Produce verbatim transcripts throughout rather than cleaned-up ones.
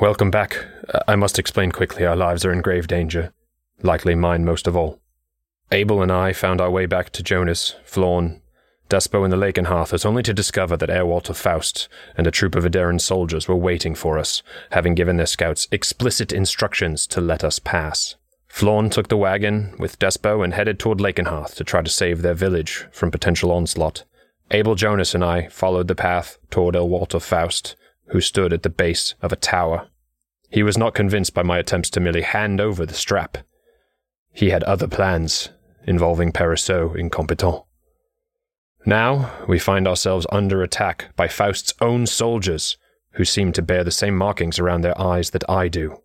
Welcome back. I must explain quickly, our lives are in grave danger. Likely mine most of all. Abel and I found our way back to Jonas, Florn, Despo and the Lakenheath, as only to discover that Erwalt of Faust and a troop of Adaran soldiers were waiting for us, having given their scouts explicit instructions to let us pass. Florn took the wagon with Despo and headed toward Lakenheath to try to save their village from potential onslaught. Abel, Jonas, and I followed the path toward Erwalt of Faust, who stood at the base of a tower. He was not convinced by my attempts to merely hand over the strap. He had other plans involving Parisot and Competent. Now we find ourselves under attack by Faust's own soldiers, who seem to bear the same markings around their eyes that I do.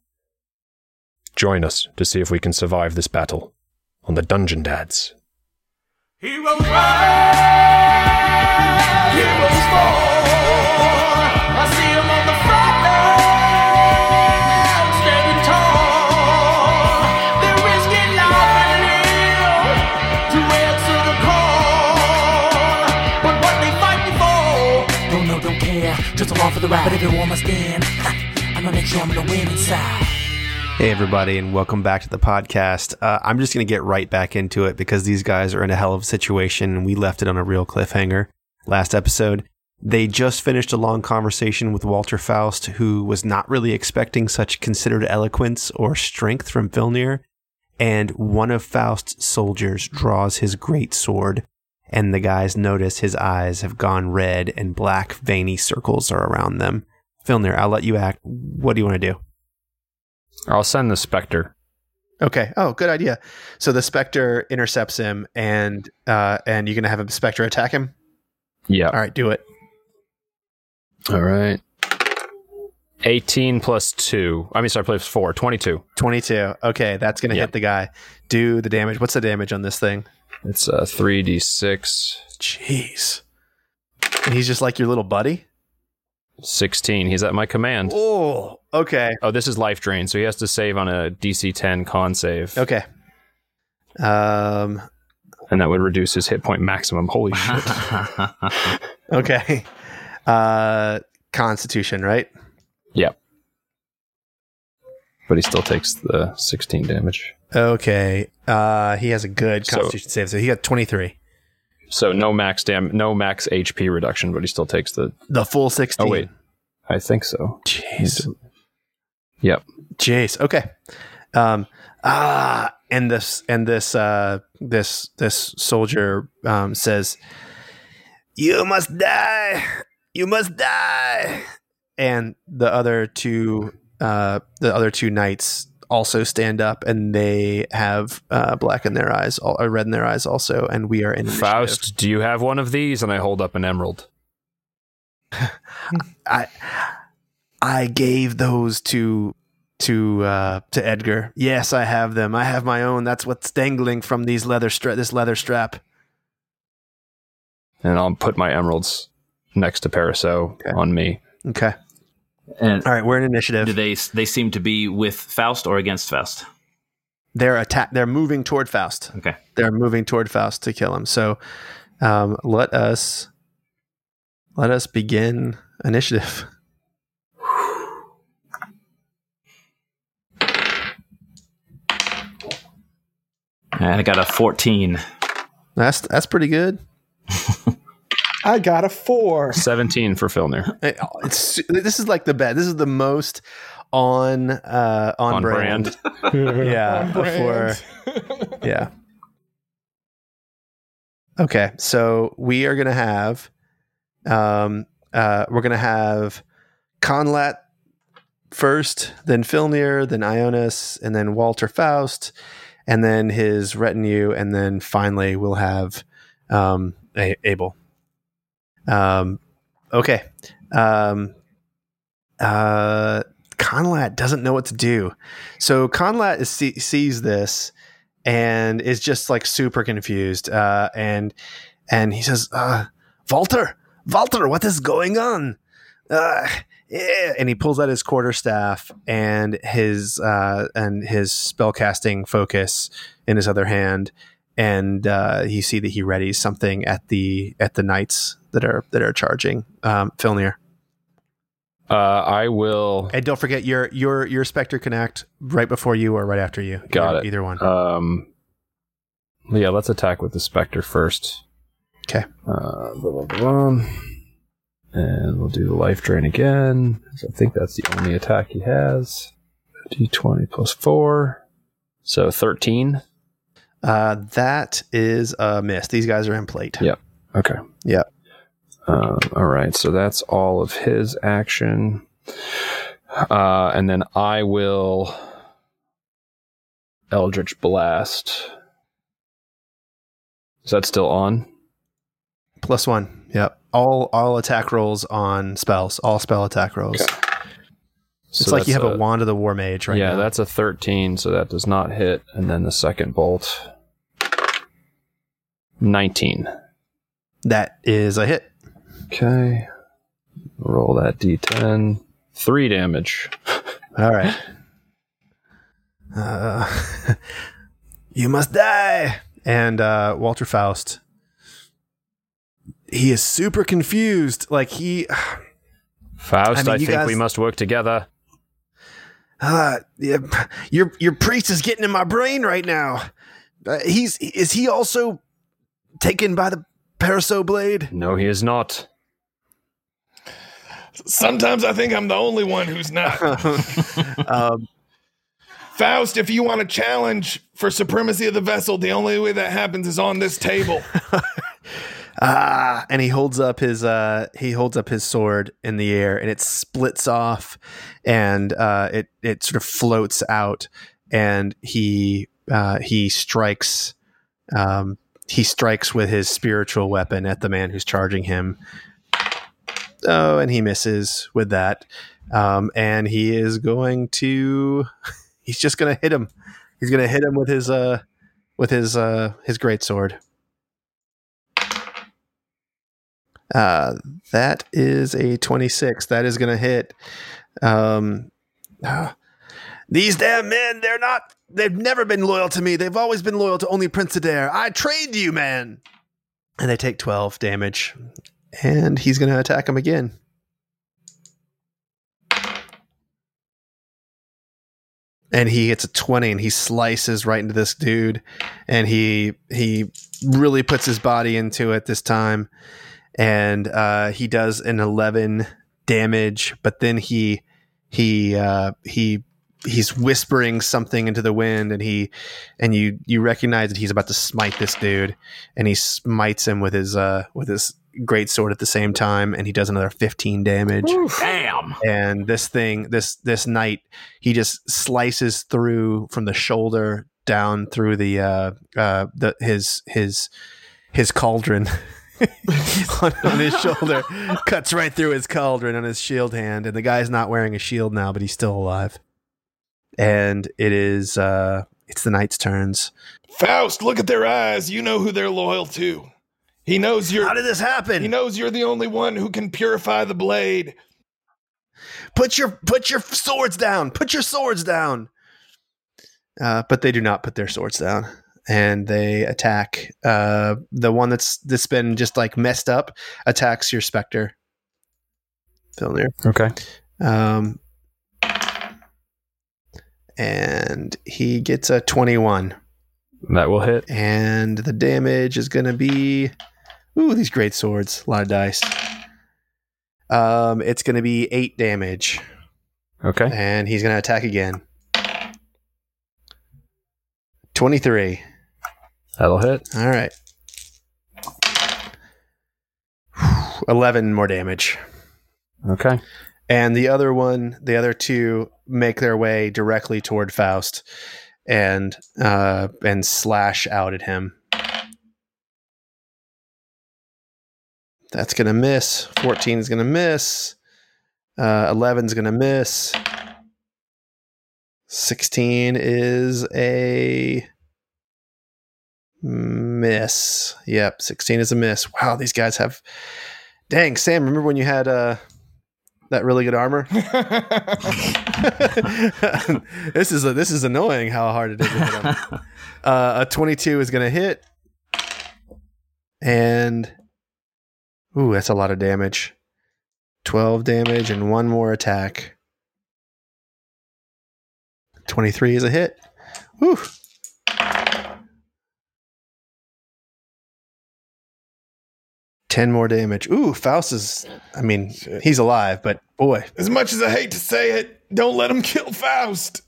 Join us to see if we can survive this battle on the Dungeon Dads. He will rise! He will fall! I see him on the front line, standing tall. They're risking life and limb to answer the call. But what they fighting for? Don't know, don't care, just along for the ride. But if it warm us in, I'm gonna make sure I'm gonna win inside. Hey everybody, and welcome back to the podcast. Uh, I'm just going to get right back into it because these guys are in a hell of a situation, and we left it on a real cliffhanger last episode. They just finished a long conversation with Walter Faust, who was not really expecting such considered eloquence or strength from Fjolnir, and one of Faust's soldiers draws his great sword, and the guys notice his eyes have gone red, and black veiny circles are around them. Fjolnir, I'll let you act. What do you want to do? I'll send the Spectre. Okay. Oh, good idea. So the Spectre intercepts him, and uh, and you're going to have a Spectre attack him? Yeah. All right, do it. All right. eighteen plus two. I mean, sorry, plus four. twenty-two. twenty-two. Okay, that's going to yep. hit the guy. Do the damage. What's the damage on this thing? It's uh, three d six. Jeez. And he's just like your little buddy? sixteen. He's at my command. Oh, okay. Oh, this is life drain, so he has to save on a D C ten con save. Okay. Um, and that would reduce his hit point maximum. Holy shit. Okay. Uh, Constitution, right? Yep. But he still takes the sixteen damage. Okay. Uh, he has a good Constitution so, save, so he got twenty-three. So no max dam, no max H P reduction, but he still takes the the full sixteen. Oh wait, I think so. Jeez. Yep. Jeez. Okay. Um. Ah. And this. And this. Uh. This. This soldier. Um. Says, "You must die. You must die." And the other two. Uh. The other two knights also stand up, and they have uh, black in their eyes, all, or red in their eyes also, and we are in Faust, initiative. Do you have one of these? And I hold up an emerald. I I gave those to to uh, to Edgar. Yes, I have them. I have my own. That's what's dangling from these leather stra- this leather strap. And I'll put my emeralds next to Paraso okay. on me. Okay. And all right, we're in initiative. Do they they seem to be with Faust or against Faust? They're attack. They're moving toward Faust. Okay, they're moving toward Faust to kill him. So, um, let us let us begin initiative. And I got a fourteen. That's that's pretty good. I got a four. seventeen for Fjolnir. It's, this is like the best. This is the most on uh, on, on brand. brand. Yeah. On brand. For, yeah. Okay, so we are gonna have, um, uh, we're gonna have Conlath first, then Fjolnir, then Ionis, and then Walter Faust, and then his retinue, and then finally we'll have um, a- Abel. Um, okay. Um, uh, Conlath doesn't know what to do. So Conlath is, see, sees this and is just like super confused. Uh, and, and he says, uh, Walter, Walter, what is going on? Uh, yeah. And he pulls out his quarterstaff and his, uh, and his spellcasting focus in his other hand. And, uh, you see that he readies something at the, at the knights that are that are charging um Fjolnir. Uh, I will. And don't forget your your your Spectre can act right before you or right after you. Got either, it. Either one. Um, yeah, let's attack with the Spectre first. Okay. Uh, blah, blah, blah. And we'll do the life drain again. So I think that's the only attack he has. D twenty plus four. So thirteen. Uh, that is a miss. These guys are in plate. Yep. Okay. Yep. Um, all right. So that's all of his action. Uh, and then I will Eldritch Blast. Is that still on? Plus one. Yep. All all attack rolls on spells. All spell attack rolls. Okay. So it's like you have a, a Wand of the War Mage right yeah, now. Yeah, that's a thirteen, so that does not hit. And then the second bolt. nineteen. That is a hit. Okay. Roll that d ten. Three damage. All right. Uh, you must die! And uh, Walter Faust... He is super confused. Like he... Faust, I, mean, I think guys, we must work together. Uh, your your priest is getting in my brain right now. Uh, he's Is he also taken by the Paraso blade? No, he is not. Sometimes I think I'm the only one who's not. um, Faust, if you want a challenge for supremacy of the vessel, the only way that happens is on this table. Ah, and he holds up his uh, he holds up his sword in the air, and it splits off, and uh, it it sort of floats out, and he uh, he strikes um, he strikes with his spiritual weapon at the man who's charging him. Oh, and he misses with that, um, and he is going to he's just going to hit him. He's going to hit him with his uh with his uh his greatsword. Uh, that is a twenty-six. That is going to hit. Um, uh, these damn men, they're not, they've never been loyal to me. They've always been loyal to only Prince Adair. I trained you, man. And they take twelve damage. And he's going to attack him again. And he hits a twenty, and he slices right into this dude. And he, he really puts his body into it this time. And uh, he does an eleven damage, but then he he uh, he he's whispering something into the wind, and he and you you recognize that he's about to smite this dude, and he smites him with his uh, with his greatsword at the same time, and he does another fifteen damage. Ooh, damn! And this thing, this this knight, he just slices through from the shoulder down through the uh, uh, the his his his cauldron. on, on his shoulder, cuts right through his cauldron on his shield hand, and the guy's not wearing a shield now, but he's still alive. And it is uh it's the knight's turns. Faust, look at their eyes. You know who they're loyal to. He knows you're... How did this happen? He knows you're the only one who can purify the blade. Put your put your swords down. Put your swords down. Uh, but they do not put their swords down. And they attack uh, the one that's that's been just like messed up. Attacks your Spectre, Fjolnir. Okay, um, and he gets a twenty-one. That will hit, and the damage is going to be ooh these great swords, a lot of dice. Um, it's going to be eight damage. Okay, and he's going to attack again. twenty-three. That'll hit. All right. eleven more damage. Okay. And the other one, the other two make their way directly toward Faust and uh, and slash out at him. That's going to miss. fourteen is going to miss. Uh, eleven is going to miss. sixteen is a miss. Yep, sixteen is a miss. Wow, these guys have... Dang, Sam, remember when you had uh, that really good armor? This is a, this is annoying how hard it is to hit them. Uh, a twenty-two is going to hit. And... Ooh, that's a lot of damage. twelve damage and one more attack. twenty-three is a hit. Woo! ten more damage. Ooh, Faust is, I mean, Shit. He's alive, but boy. As much as I hate to say it, don't let him kill Faust.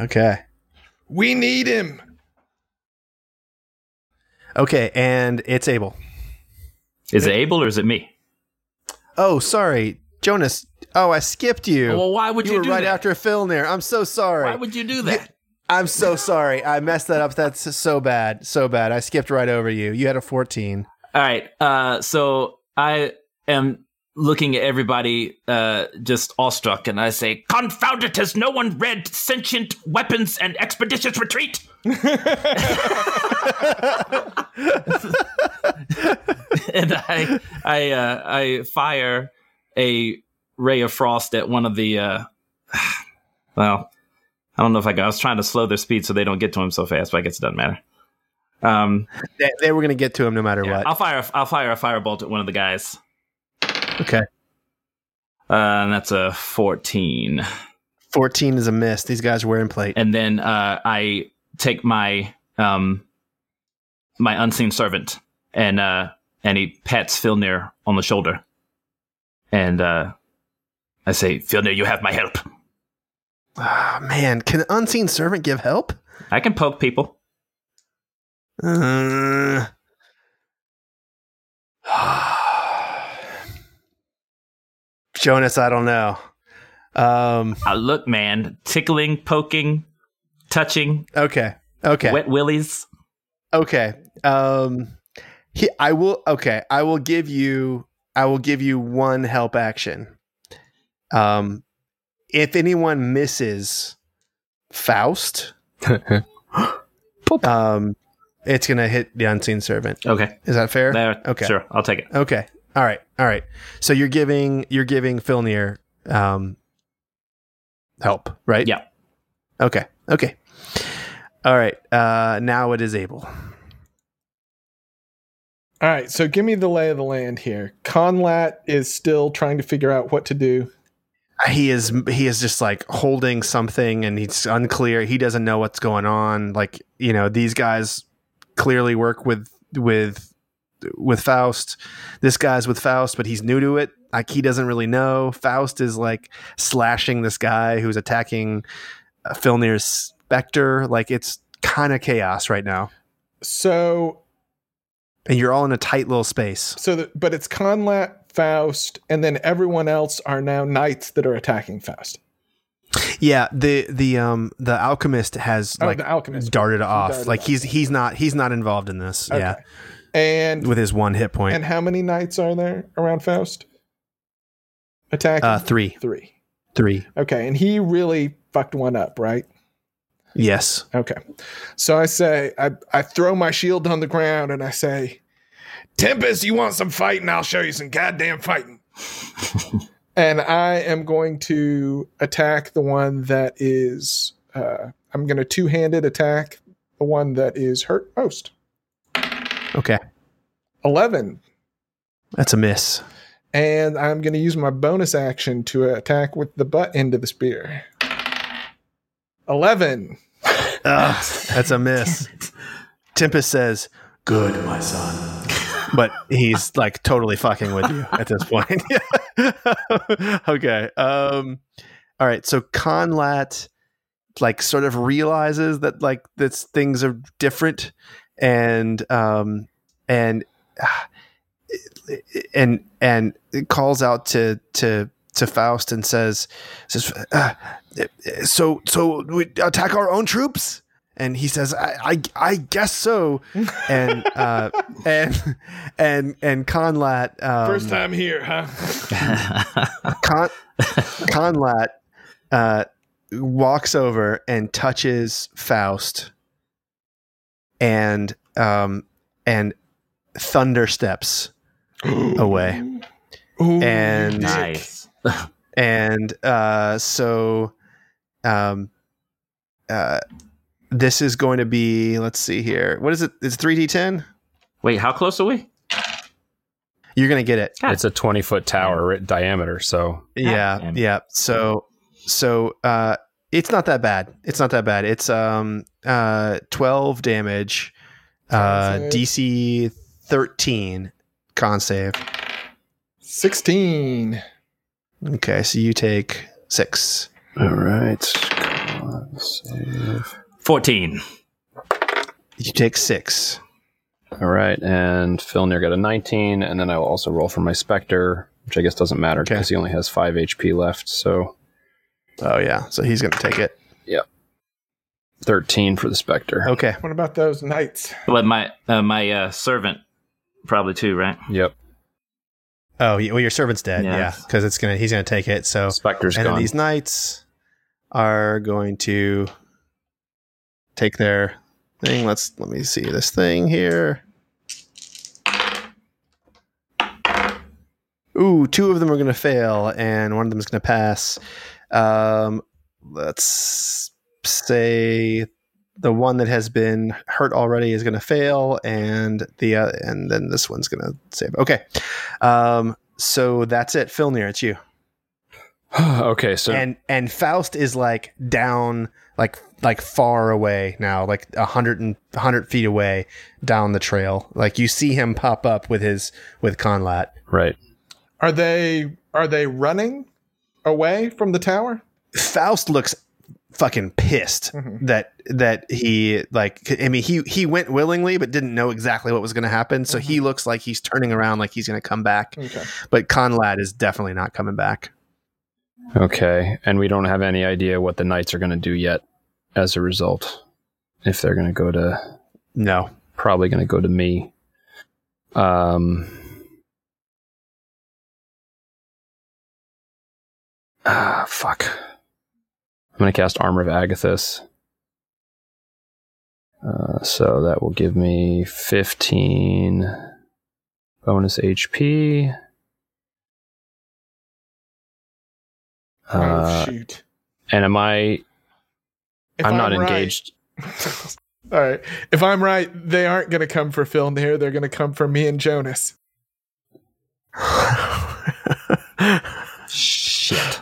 Okay. We need him. Okay, and it's Abel. Is it Abel or is it me? Oh, sorry. Jonas. Oh, I skipped you. Well, why would you, you do right that? You were right after Fjolnir. I'm so sorry. Why would you do that? You- I'm so sorry. I messed that up. That's so bad. So bad. I skipped right over you. You had a fourteen. All right. Uh, so I am looking at everybody uh, just awestruck, and I say, "Confound it! Has no one read Sentient Weapons and Expeditious Retreat?" And I, I, uh, I fire a ray of frost at one of the. Uh, well. I don't know if I got. I was trying to slow their speed so they don't get to him so fast, but I guess it doesn't matter. Um, they, they were going to get to him no matter yeah, what. I'll fire. A, I'll fire a firebolt at one of the guys. Okay. Uh, and that's a fourteen. Fourteen is a miss. These guys are wearing plate. And then uh, I take my um, my unseen servant, and uh, and he pats Fjolnir on the shoulder, and uh, I say, "Fjolnir, you have my help." Ah, oh, man, can the unseen servant give help? I can poke people. Uh, Jonas, I don't know. Um, uh, look, man, tickling, poking, touching. Okay, okay. Wet willies. Okay. Um, he, I will. Okay, I will give you. I will give you one help action. Um. If anyone misses Faust, um, it's going to hit the unseen servant. Okay. Is that fair? Uh, okay. Sure. I'll take it. Okay. All right. All right. So you're giving, you're giving Fjolnir, um, help, right? Yeah. Okay. Okay. All right. Uh, now it is Abel. All right. So give me the lay of the land here. Conlath is still trying to figure out what to do. He is he is just like holding something, and he's unclear. He doesn't know what's going on. Like, you know, these guys clearly work with with with Faust. This guy's with Faust, but he's new to it. Like, he doesn't really know. Faust is like slashing this guy who's attacking uh, Fjolnir's specter. Like, it's kind of chaos right now. So, and you're all in a tight little space. So, the, but it's Conlath, Faust, and then everyone else are now knights that are attacking Faust. Yeah, the the um the alchemist has oh, like the alchemist darted off. Darted like off. he's he's not he's not involved in this. Okay. Yeah, and with his one hit point. And how many knights are there around Faust? Attacking uh, three, three, three. Okay, and he really fucked one up, right? Yes. Okay, so I say I I throw my shield on the ground and I say, "Tempest, you want some fighting? I'll show you some goddamn fighting." And I am going to attack the one that is, uh, I'm going to two-handed attack the one that is hurt most. Okay. eleven. That's a miss. And I'm going to use my bonus action to attack with the butt end of the spear. eleven. Ugh, that's a miss. Tempest says, "Good, my son." But he's like totally fucking with you at this point. Okay. Um, all right. So Conlath like sort of realizes that like this things are different, and um, and and and calls out to to to Faust and says says uh, so so we attack our own troops. And he says, I, I, I guess so. And, uh, and, and, and Conlath, um, first time here, huh? Con, Conlath, uh, walks over and touches Faust, and, um, and thunder steps away. Ooh, and, nice. and, uh, so, um, uh, this is going to be, let's see here. What is it? It's three d ten. Wait, how close are we? You're going to get it. God. It's a twenty-foot tower diameter, so... Yeah, yeah. yeah. So, so uh, it's not that bad. It's not that bad. It's um uh twelve damage, uh, D C thirteen, con save. sixteen. Okay, so you take six. All right. Con save. fourteen. You take six. All right, and Fjolnir got a nineteen, and then I will also roll for my Spectre, which I guess doesn't matter because okay. he only has five H P left, so... Oh, yeah, so he's going to take it. Yep. thirteen for the Spectre. Okay. What about those knights? But my uh, my uh, servant probably too, right? Yep. Oh, well, your servant's dead, yeah, because yeah, it's gonna he's going to take it, so... Spectre's and gone. And these knights are going to take their... thing. Let's let me see this thing here. Ooh, two of them are gonna fail, and one of them is gonna pass. Um, let's say the one that has been hurt already is gonna fail, and the uh, and then this one's gonna save. Okay, um, so that's it. Fjolnir, it's you. Okay, so and and Faust is like down. Like like far away now, like a hundred and hundred feet away down the trail. Like you see him pop up with his with Conlath. Right. Are they are they running away from the tower? Faust looks fucking pissed mm-hmm. that that he like. I mean, he he went willingly, but didn't know exactly what was going to happen. So mm-hmm. he looks like he's turning around, like he's going to come back. Okay. But Conlath is definitely not coming back. Okay, and we don't have any idea what the knights are going to do yet as a result. If they're going to go to... No. Probably going to go to me. Um, ah, fuck. I'm going to cast Armor of Agathys. Uh, so that will give me fifteen bonus H P... Uh, oh, shoot. And am I... If I'm, I'm not right, engaged. All right. If I'm right, they aren't going to come for Fjolnir. They're going to come for me and Jonas. Shit.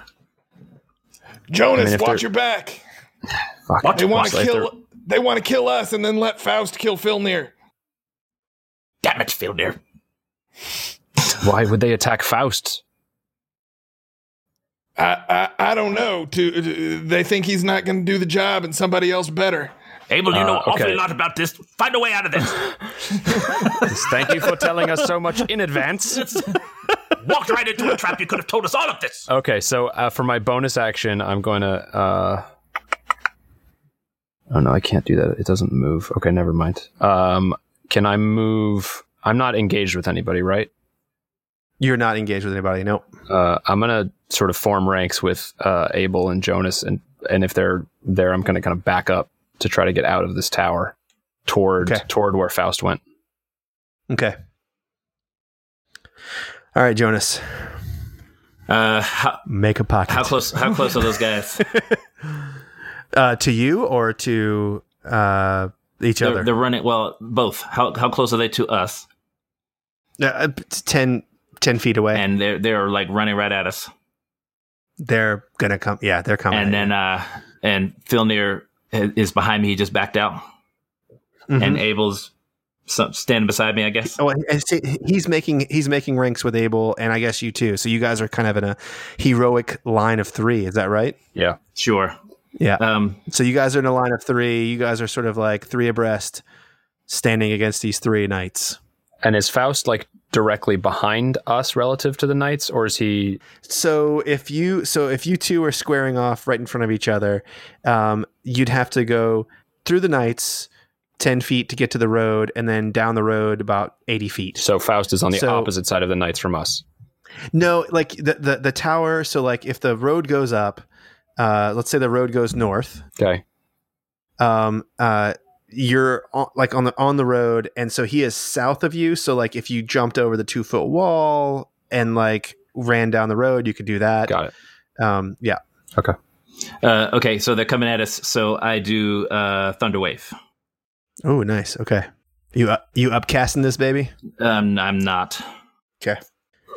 Jonas, I mean, watch your back. Fuck, they want to kill They want to kill us and then let Faust kill Fjolnir. Damn it, Fjolnir. Why would they attack Faust? I, I I don't know. To, to they think he's not going to do the job, and somebody else better. Abel, you uh, know an okay. awful lot about this. Find a way out of this. Thank you for telling us so much in advance. Walked right into a trap. You could have told us all of this. Okay, so uh, for my bonus action, I'm going to. Uh... Oh no, I can't do that. It doesn't move. Okay, never mind. Um, can I move? I'm not engaged with anybody, right? You're not engaged with anybody, nope. Uh, I'm going to sort of form ranks with uh, Abel and Jonas, and, and if they're there, I'm going to kind of back up to try to get out of this tower toward okay. toward where Faust went. Okay. All right, Jonas. Uh, how, Make a pocket. How close How close are those guys? uh, to you or to uh, each they're, other? They're running, well, both. How how close are they to us? Uh, ten... ten feet away, and they're they're like running right at us. They're gonna come, yeah, they're coming. And then, uh, and Fjolnir is behind me. He just backed out, mm-hmm. and Abel's standing beside me, I guess. Oh, he's making he's making ranks with Abel, and I guess you too. So you guys are kind of in a heroic line of three. Is that right? Yeah, sure. Yeah. Um, so you guys are in a line of three. You guys are sort of like three abreast, standing against these three knights. And is Faust like directly behind us relative to the knights, or is he? So if you so if you two are squaring off right in front of each other, um, you'd have to go through the knights ten feet to get to the road, and then down the road about eighty feet. So Faust is on the so, opposite side of the knights from us. No, like the the, the tower. So like if the road goes up, uh, let's say the road goes north. Okay. Um. Uh. You're on, like on the on the road, and so he is south of you. So like if you jumped over the two foot wall and like ran down the road, you could do that. Got it. Um, yeah. Okay. Uh, okay. So they're coming at us. So I do uh, Thunder Wave. Oh, nice. Okay. You uh, you upcasting this baby? Um, I'm not. Okay.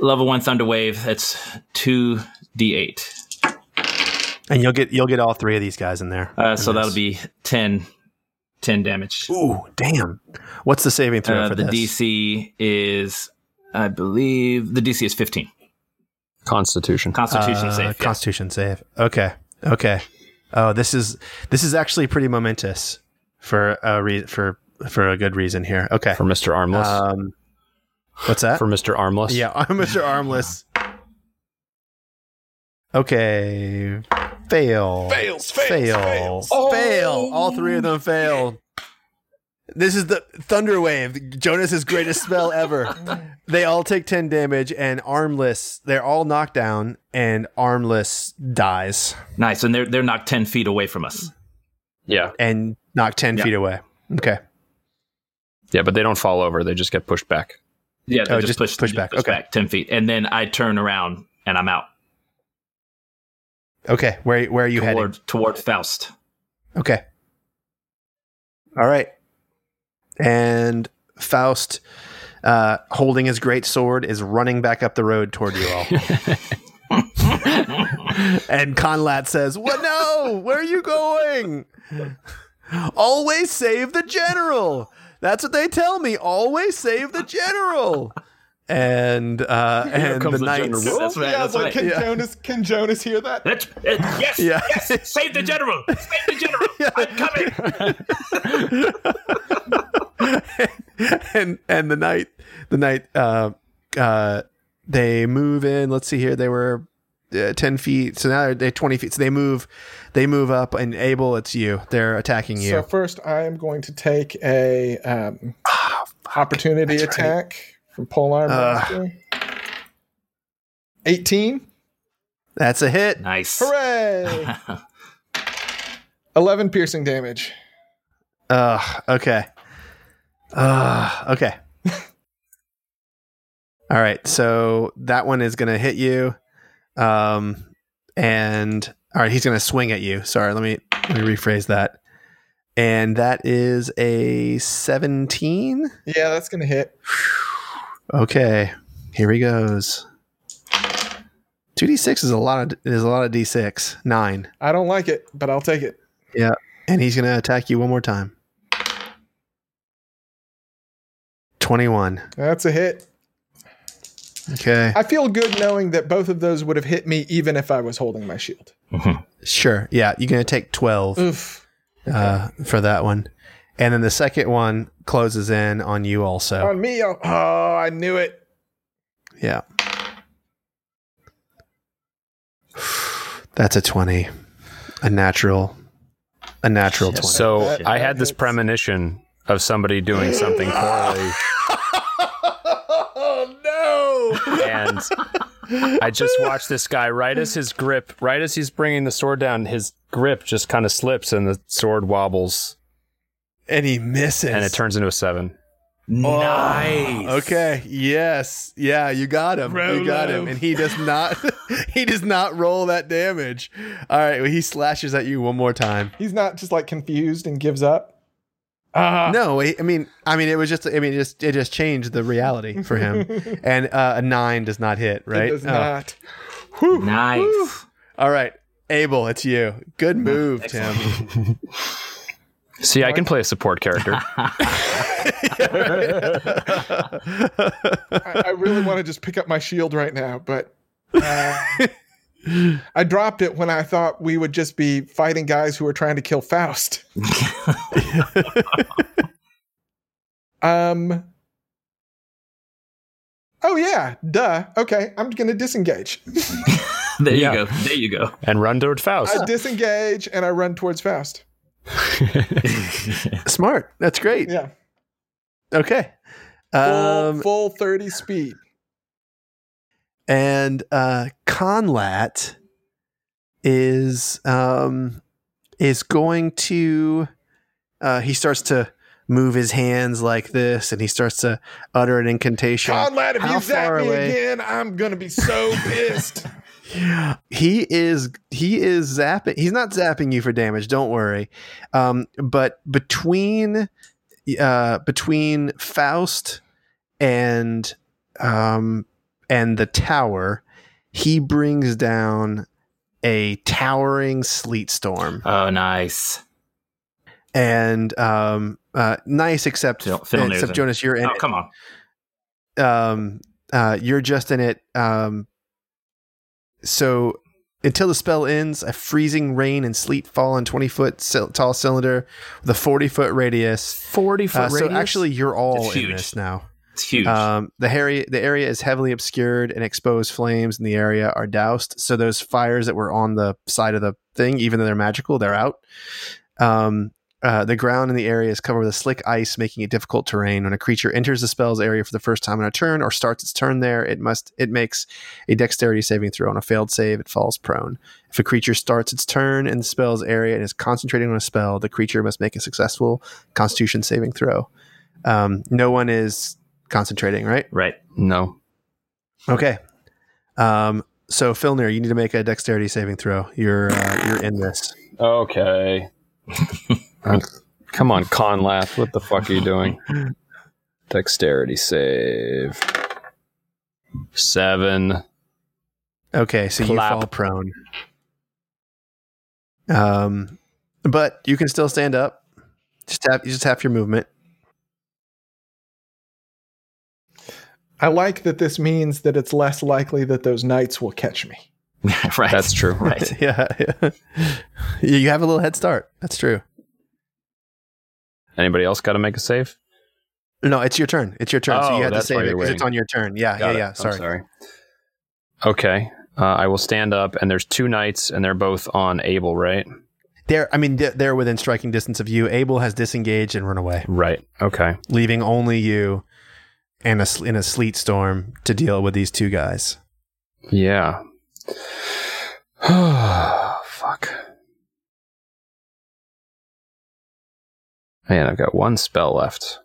Level one Thunder Wave. That's two d eight. And you'll get you'll get all three of these guys in there. Uh, so that'll be ten, ten damage. Ooh, damn! What's the saving throw uh, for the this? The D C is, I believe, the D C is fifteen. Constitution. Constitution uh, save. Constitution yeah. save. Okay. Okay. Oh, this is this is actually pretty momentous for a re- for for a good reason here. Okay. For Mister Armless. Um, what's that? For Mister Armless. Yeah, Mister Armless. Okay. Fail. Fails. Fails. Fails. Fail. Fail. Oh. All three of them failed. This is the Thunder Wave, Jonas's greatest spell ever. They all take ten damage, and Armless, they're all knocked down, and Armless dies. Nice, and they're they're knocked ten feet away from us. Yeah. And knocked ten yeah. feet away. Okay. Yeah, but they don't fall over. They just get pushed back. Yeah, they oh, just, just push, push back. Push okay. back ten feet. And then I turn around, and I'm out. Okay, where, where are you toward, heading? Toward Faust. Okay. All right. And Faust, uh, holding his great sword, is running back up the road toward you all. And Conlath says, "What? No! Where are you going? Always save the general. That's what they tell me. Always save the general." And uh, and the knights. The that's right, yeah, that's right. Like, can yeah. Jonas? Can Jonas hear that? That's, uh, yes! Yeah. Yes! Save the general! Save the general! Yeah. I'm coming! and, and and the night the night uh uh they move in. Let's see here, they were uh, ten feet, so now they're twenty feet, so they move they move up, and Abel, it's you, they're attacking you. So first I'm going to take a um oh, opportunity That's attack right. from Polearm Master. uh, eighteen. That's a hit. Nice. Hooray. eleven piercing damage. uh okay Uh, okay. All right. So that one is going to hit you. Um, and all right, he's going to swing at you. Sorry. Let me, let me rephrase that. And that is a seventeen. Yeah, that's going to hit. Okay. Here he goes. two d six is a lot of, is a lot of d six. Nine. I don't like it, but I'll take it. Yeah. And he's going to attack you one more time. twenty-one. That's a hit. Okay. I feel good knowing that both of those would have hit me even if I was holding my shield. Mm-hmm. Sure. Yeah. You're going to take twelve Oof. Uh, okay. for that one. And then the second one closes in on you also. On me. Oh, oh I knew it. Yeah. That's a twenty. A natural. A natural yes. twenty. So that, I had this hits. premonition of somebody doing something poorly. Oh, no! And I just watched this guy, right as his grip, right as he's bringing the sword down, his grip just kind of slips and the sword wobbles. And he misses. And it turns into a seven. Nice. Oh, okay. Yes. Yeah, you got him. Rolo. You got him. And he does not he does not roll that damage. All right, well, he slashes at you one more time. He's not just like confused and gives up. Uh, no, I mean, I mean, it was just, I mean, it just, it just changed the reality for him. And uh, a nine does not hit, right? It does oh. not. Whew, nice. Whew. All right, Abel, it's you. Good move, Tim. See, I can play a support character. I, I really want to just pick up my shield right now, but uh, I dropped it when I thought we would just be fighting guys who are trying to kill Faust. um. Oh, yeah. Duh. Okay. I'm going to disengage. There you yeah. go. There you go. And run towards Faust. I disengage and I run towards Faust. Smart. That's great. Yeah. Okay. Um, full, full thirty speed. And uh, Conlath is um, is going to. Uh, he starts to move his hands like this, and he starts to utter an incantation. Conlath, if How you zap me away? Again, I'm gonna be so pissed. He is he is zapping. He's not zapping you for damage. Don't worry. Um, but between uh, between Faust and. um, and the tower, he brings down a towering sleet storm. Oh, nice. And um, uh, nice, except, Phil, Phil except Jonas, you're in oh, it. Oh, come on. Um, uh, you're just in it. Um, so until the spell ends, a freezing rain and sleet fall on twenty-foot c- tall cylinder with a forty-foot radius. forty-foot uh, so radius? So actually, you're all in this now. It's huge. Um, the, hairy, the area is heavily obscured, and exposed flames in the area are doused. So those fires that were on the side of the thing, even though they're magical, they're out. Um, uh, the ground in the area is covered with a slick ice, making it difficult terrain. When a creature enters the spell's area for the first time on a turn or starts its turn there, it must it makes a dexterity saving throw. On a failed save, it falls prone. If a creature starts its turn in the spell's area and is concentrating on a spell, the creature must make a successful Constitution saving throw. Um, no one is concentrating, right? Right. No. Okay. Um, so, Fjolnir, you need to make a dexterity saving throw. You're uh, you're in this. Okay. uh, come on, Conlath, what the fuck are you doing? Dexterity save. Seven. Okay, so Clap. You fall prone. Um, but you can still stand up. Just tap. You just tap your movement. I like that this means that it's less likely that those knights will catch me. Right. That's true. Right. yeah, yeah. You have a little head start. That's true. Anybody else got to make a save? No, it's your turn. It's your turn. Oh, so you had to save it because it's on your turn. Yeah, got yeah, it. yeah. Sorry. I'm sorry. Okay. Uh, I will stand up, and there's two knights, and they're both on Abel, right? They're, I mean, they're within striking distance of you. Abel has disengaged and run away. Right. Okay. Leaving only you and a, in a sleet storm to deal with these two guys. Yeah. Oh, fuck. Man, I've got one spell left.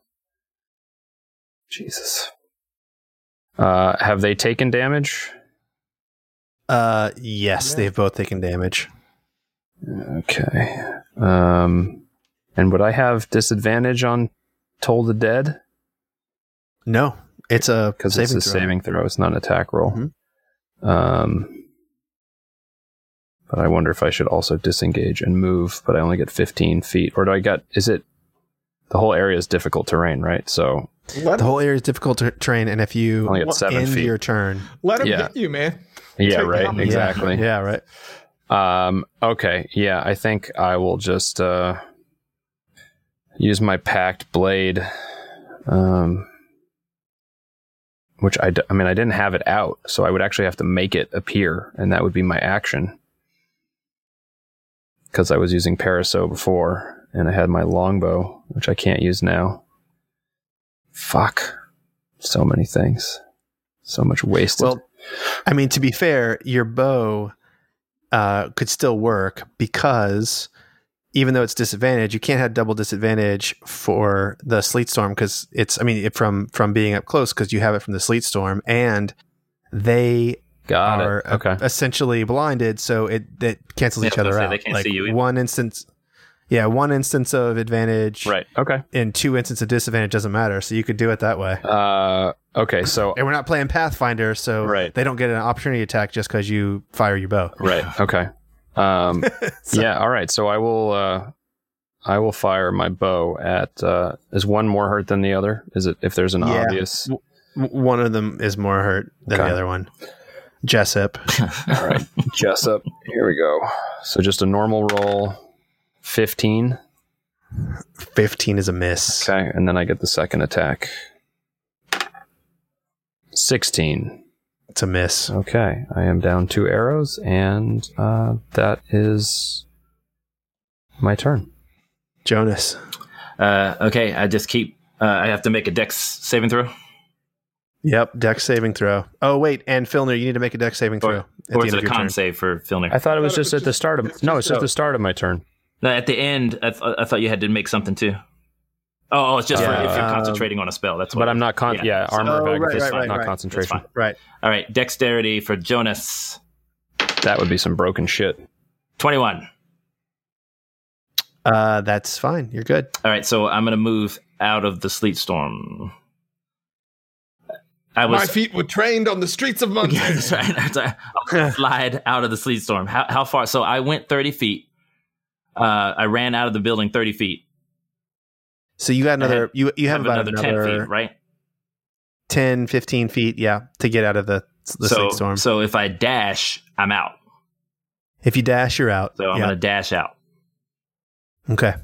Jesus. Uh, have they taken damage? Uh, yes, yeah. They've both taken damage. Okay. Um, and would I have disadvantage on Toll the Dead? No, it's a because it's a throw. saving throw. It's not an attack roll. Mm-hmm. Um. But I wonder if I should also disengage and move, but I only get fifteen feet. Or do I get, is it, the whole area is difficult terrain, right? So let the whole area is difficult ter- terrain, and if you only get seven end feet. your turn. Let him yeah. get you, man. Yeah, Take right, exactly. Yeah, yeah right. Um, okay, yeah, I think I will just uh, use my packed blade, um, which I, d- I mean, I didn't have it out, so I would actually have to make it appear, and that would be my action. Because I was using Paraso before, and I had my longbow, which I can't use now. Fuck. So many things. So much wasted. Well, I mean, to be fair, your bow uh, could still work, because even though it's disadvantage, you can't have double disadvantage for the sleet storm, because it's, I mean, it from, from being up close, because you have it from the sleet storm, and they... Got are it. Okay. Essentially blinded, so it, it cancels yeah, each other out. They can't like see you either. One instance, yeah, one instance of advantage, right? Okay, and two instances of disadvantage doesn't matter. So you could do it that way. Uh, okay, so and we're not playing Pathfinder, so right. They don't get an opportunity attack just because you fire your bow. Right. Okay. Um, so, yeah. All right. So I will. Uh, I will fire my bow at. Uh, is one more hurt than the other? Is it if there's an yeah, obvious? W- one of them is more hurt than okay. the other one. Jessup. All right. Jessup. Here we go. So just a normal roll. fifteen. fifteen is a miss. Okay. And then I get the second attack. sixteen. It's a miss. Okay. I am down two arrows, and uh, that is my turn. Jonas. Uh, okay. I just keep... Uh, I have to make a dex saving throw. Yep, dex saving throw. Oh, wait, and Fjolnir, you need to make a dex saving throw. Or, at or the is end it of a your con turn. save for Fjolnir? I thought it was thought just it was at just, the start of... No, it's so, at the start of my turn. No, at the end, I, th- I thought you had to make something, too. Oh, it's just yeah. for if you're um, concentrating on a spell. That's what But I'm not... Con- yeah. yeah, Armor of Agathys, right, right, right, not right. concentration. Right. All right, dexterity for Jonas. That would be some broken shit. twenty-one. Uh, that's fine. You're good. All right, so I'm going to move out of the sleet storm. I was, My feet were trained on the streets of Monday. Yeah, that's right. That's right. I slide out of the sleet storm. How, how far? So I went thirty feet. Uh, I ran out of the building thirty feet. So you got another, had, you you have about another, another ten feet, right? ten, fifteen feet, yeah, to get out of the, the so, sleet storm. So if I dash, I'm out. If you dash, you're out. So I'm yeah. going to dash out. Okay.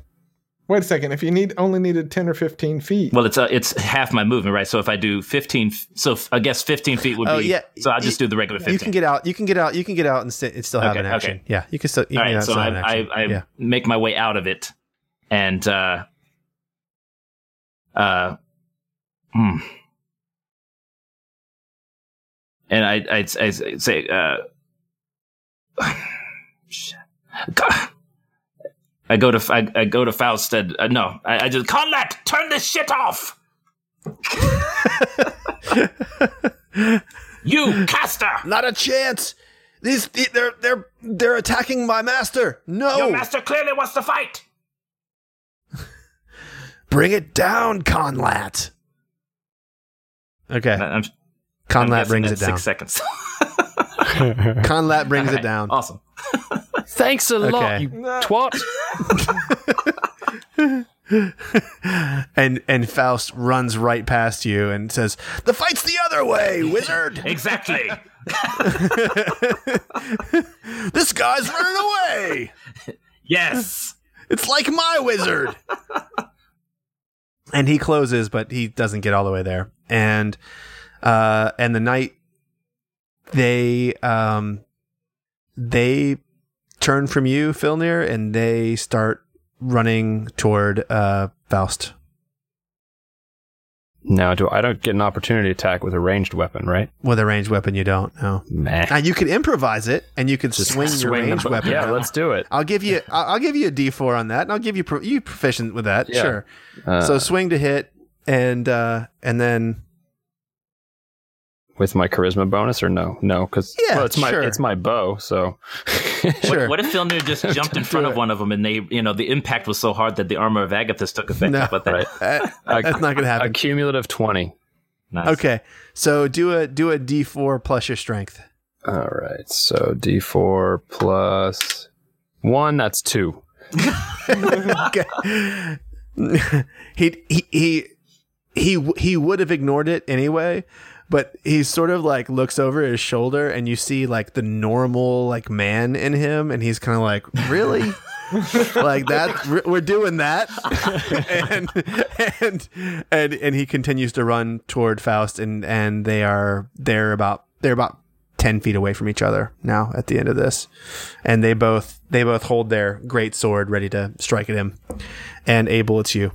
Wait a second. If you need only needed ten or fifteen feet. Well, it's a, it's half my movement, right? So if I do fifteen, so I guess fifteen feet would be. Oh, yeah. So I just do the regular fifteen. You can get out. You can get out. You can get out and st- still have okay, an action. Okay. Yeah, you can still. You All can right. So I I, I yeah. make my way out of it, and uh, uh, mm. and I I, I, I say uh, shit. God. I go to I, I go to Faust and uh, no I, I just Conlath, turn this shit off. You caster, not a chance. These they're they're they're attacking my master. No, your master clearly wants to fight. Bring it down, Conlath. Okay, I'm, Conlath I'm brings it down. Six seconds. Conlath brings right. it down. Awesome. Thanks a okay. lot, you no. twat. and and Faust runs right past you and says, "The fight's the other way, wizard." Exactly. This guy's running away. Yes. It's like my wizard. And he closes, but he doesn't get all the way there. And uh, and the knight, they um they turn from you, Fjolnir, and they start running toward uh, Faust. Now, do I don't get an opportunity attack with a ranged weapon, right? With a ranged weapon, you don't. No. Nah. Now, you could improvise it, and you could Just swing, swing your ranged up. weapon. Yeah, out. Let's do it. I'll give you. I'll give you a D four on that, and I'll give you pro- you proficient with that. Yeah. Sure. Uh, so swing to hit, and uh, and then. With my charisma bonus or no? No, because yeah, well, it's my sure. it's my bow. So, sure. what, what if Fjolnir just jumped in front of one of them and they, you know, the impact was so hard that the armor of Agathys took effect? No, but that, right. uh, a, that's not going to happen. A cumulative twenty. Nice. Okay, so do a do a D four plus your strength. All right, so D four plus one. That's two. Okay. he he he he he would have ignored it anyway. But he sort of like looks over his shoulder and you see like the normal like man in him. And he's kind of like, really? Like that? We're doing that. and, and, and, and he continues to run toward Faust and, and they are, they're about, they're about ten feet away from each other now at the end of this. And they both, they both hold their great sword ready to strike at him. And Abel, it's you.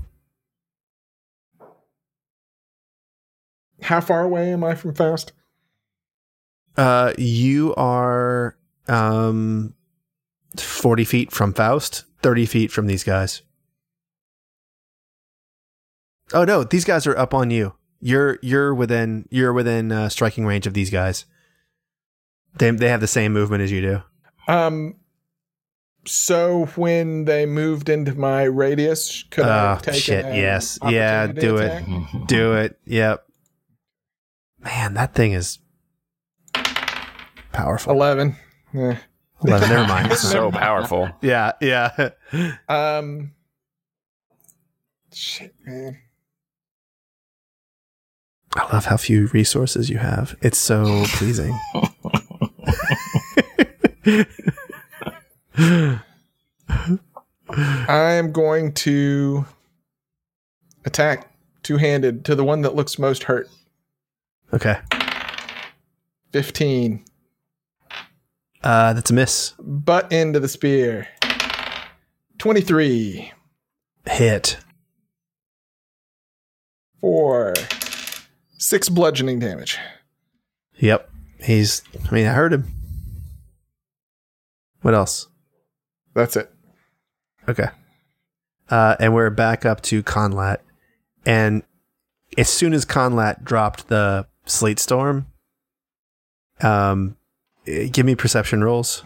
How far away am I from Faust? Uh, you are um, forty feet from Faust, thirty feet from these guys. Oh no, these guys are up on you. You're you're within you're within uh, striking range of these guys. They they have the same movement as you do. Um. So when they moved into my radius, could oh, I take shit, a, yes. Yeah, do attack? it. Do it. Yep. Man, that thing is powerful. Eleven. Yeah. Eleven. Never mind. It's so powerful. Yeah, yeah. Um. Shit, man. I love how few resources you have. It's so pleasing. I am going to attack two-handed to the one that looks most hurt. Okay. fifteen. Uh, that's a miss. Butt end of the spear. twenty-three. Hit. Four. Six bludgeoning damage. Yep. He's, I mean, I heard him. What else? That's it. Okay. Uh, and we're back up to Conlath. And as soon as Conlath dropped the Sleet Storm. Um, give me perception rolls.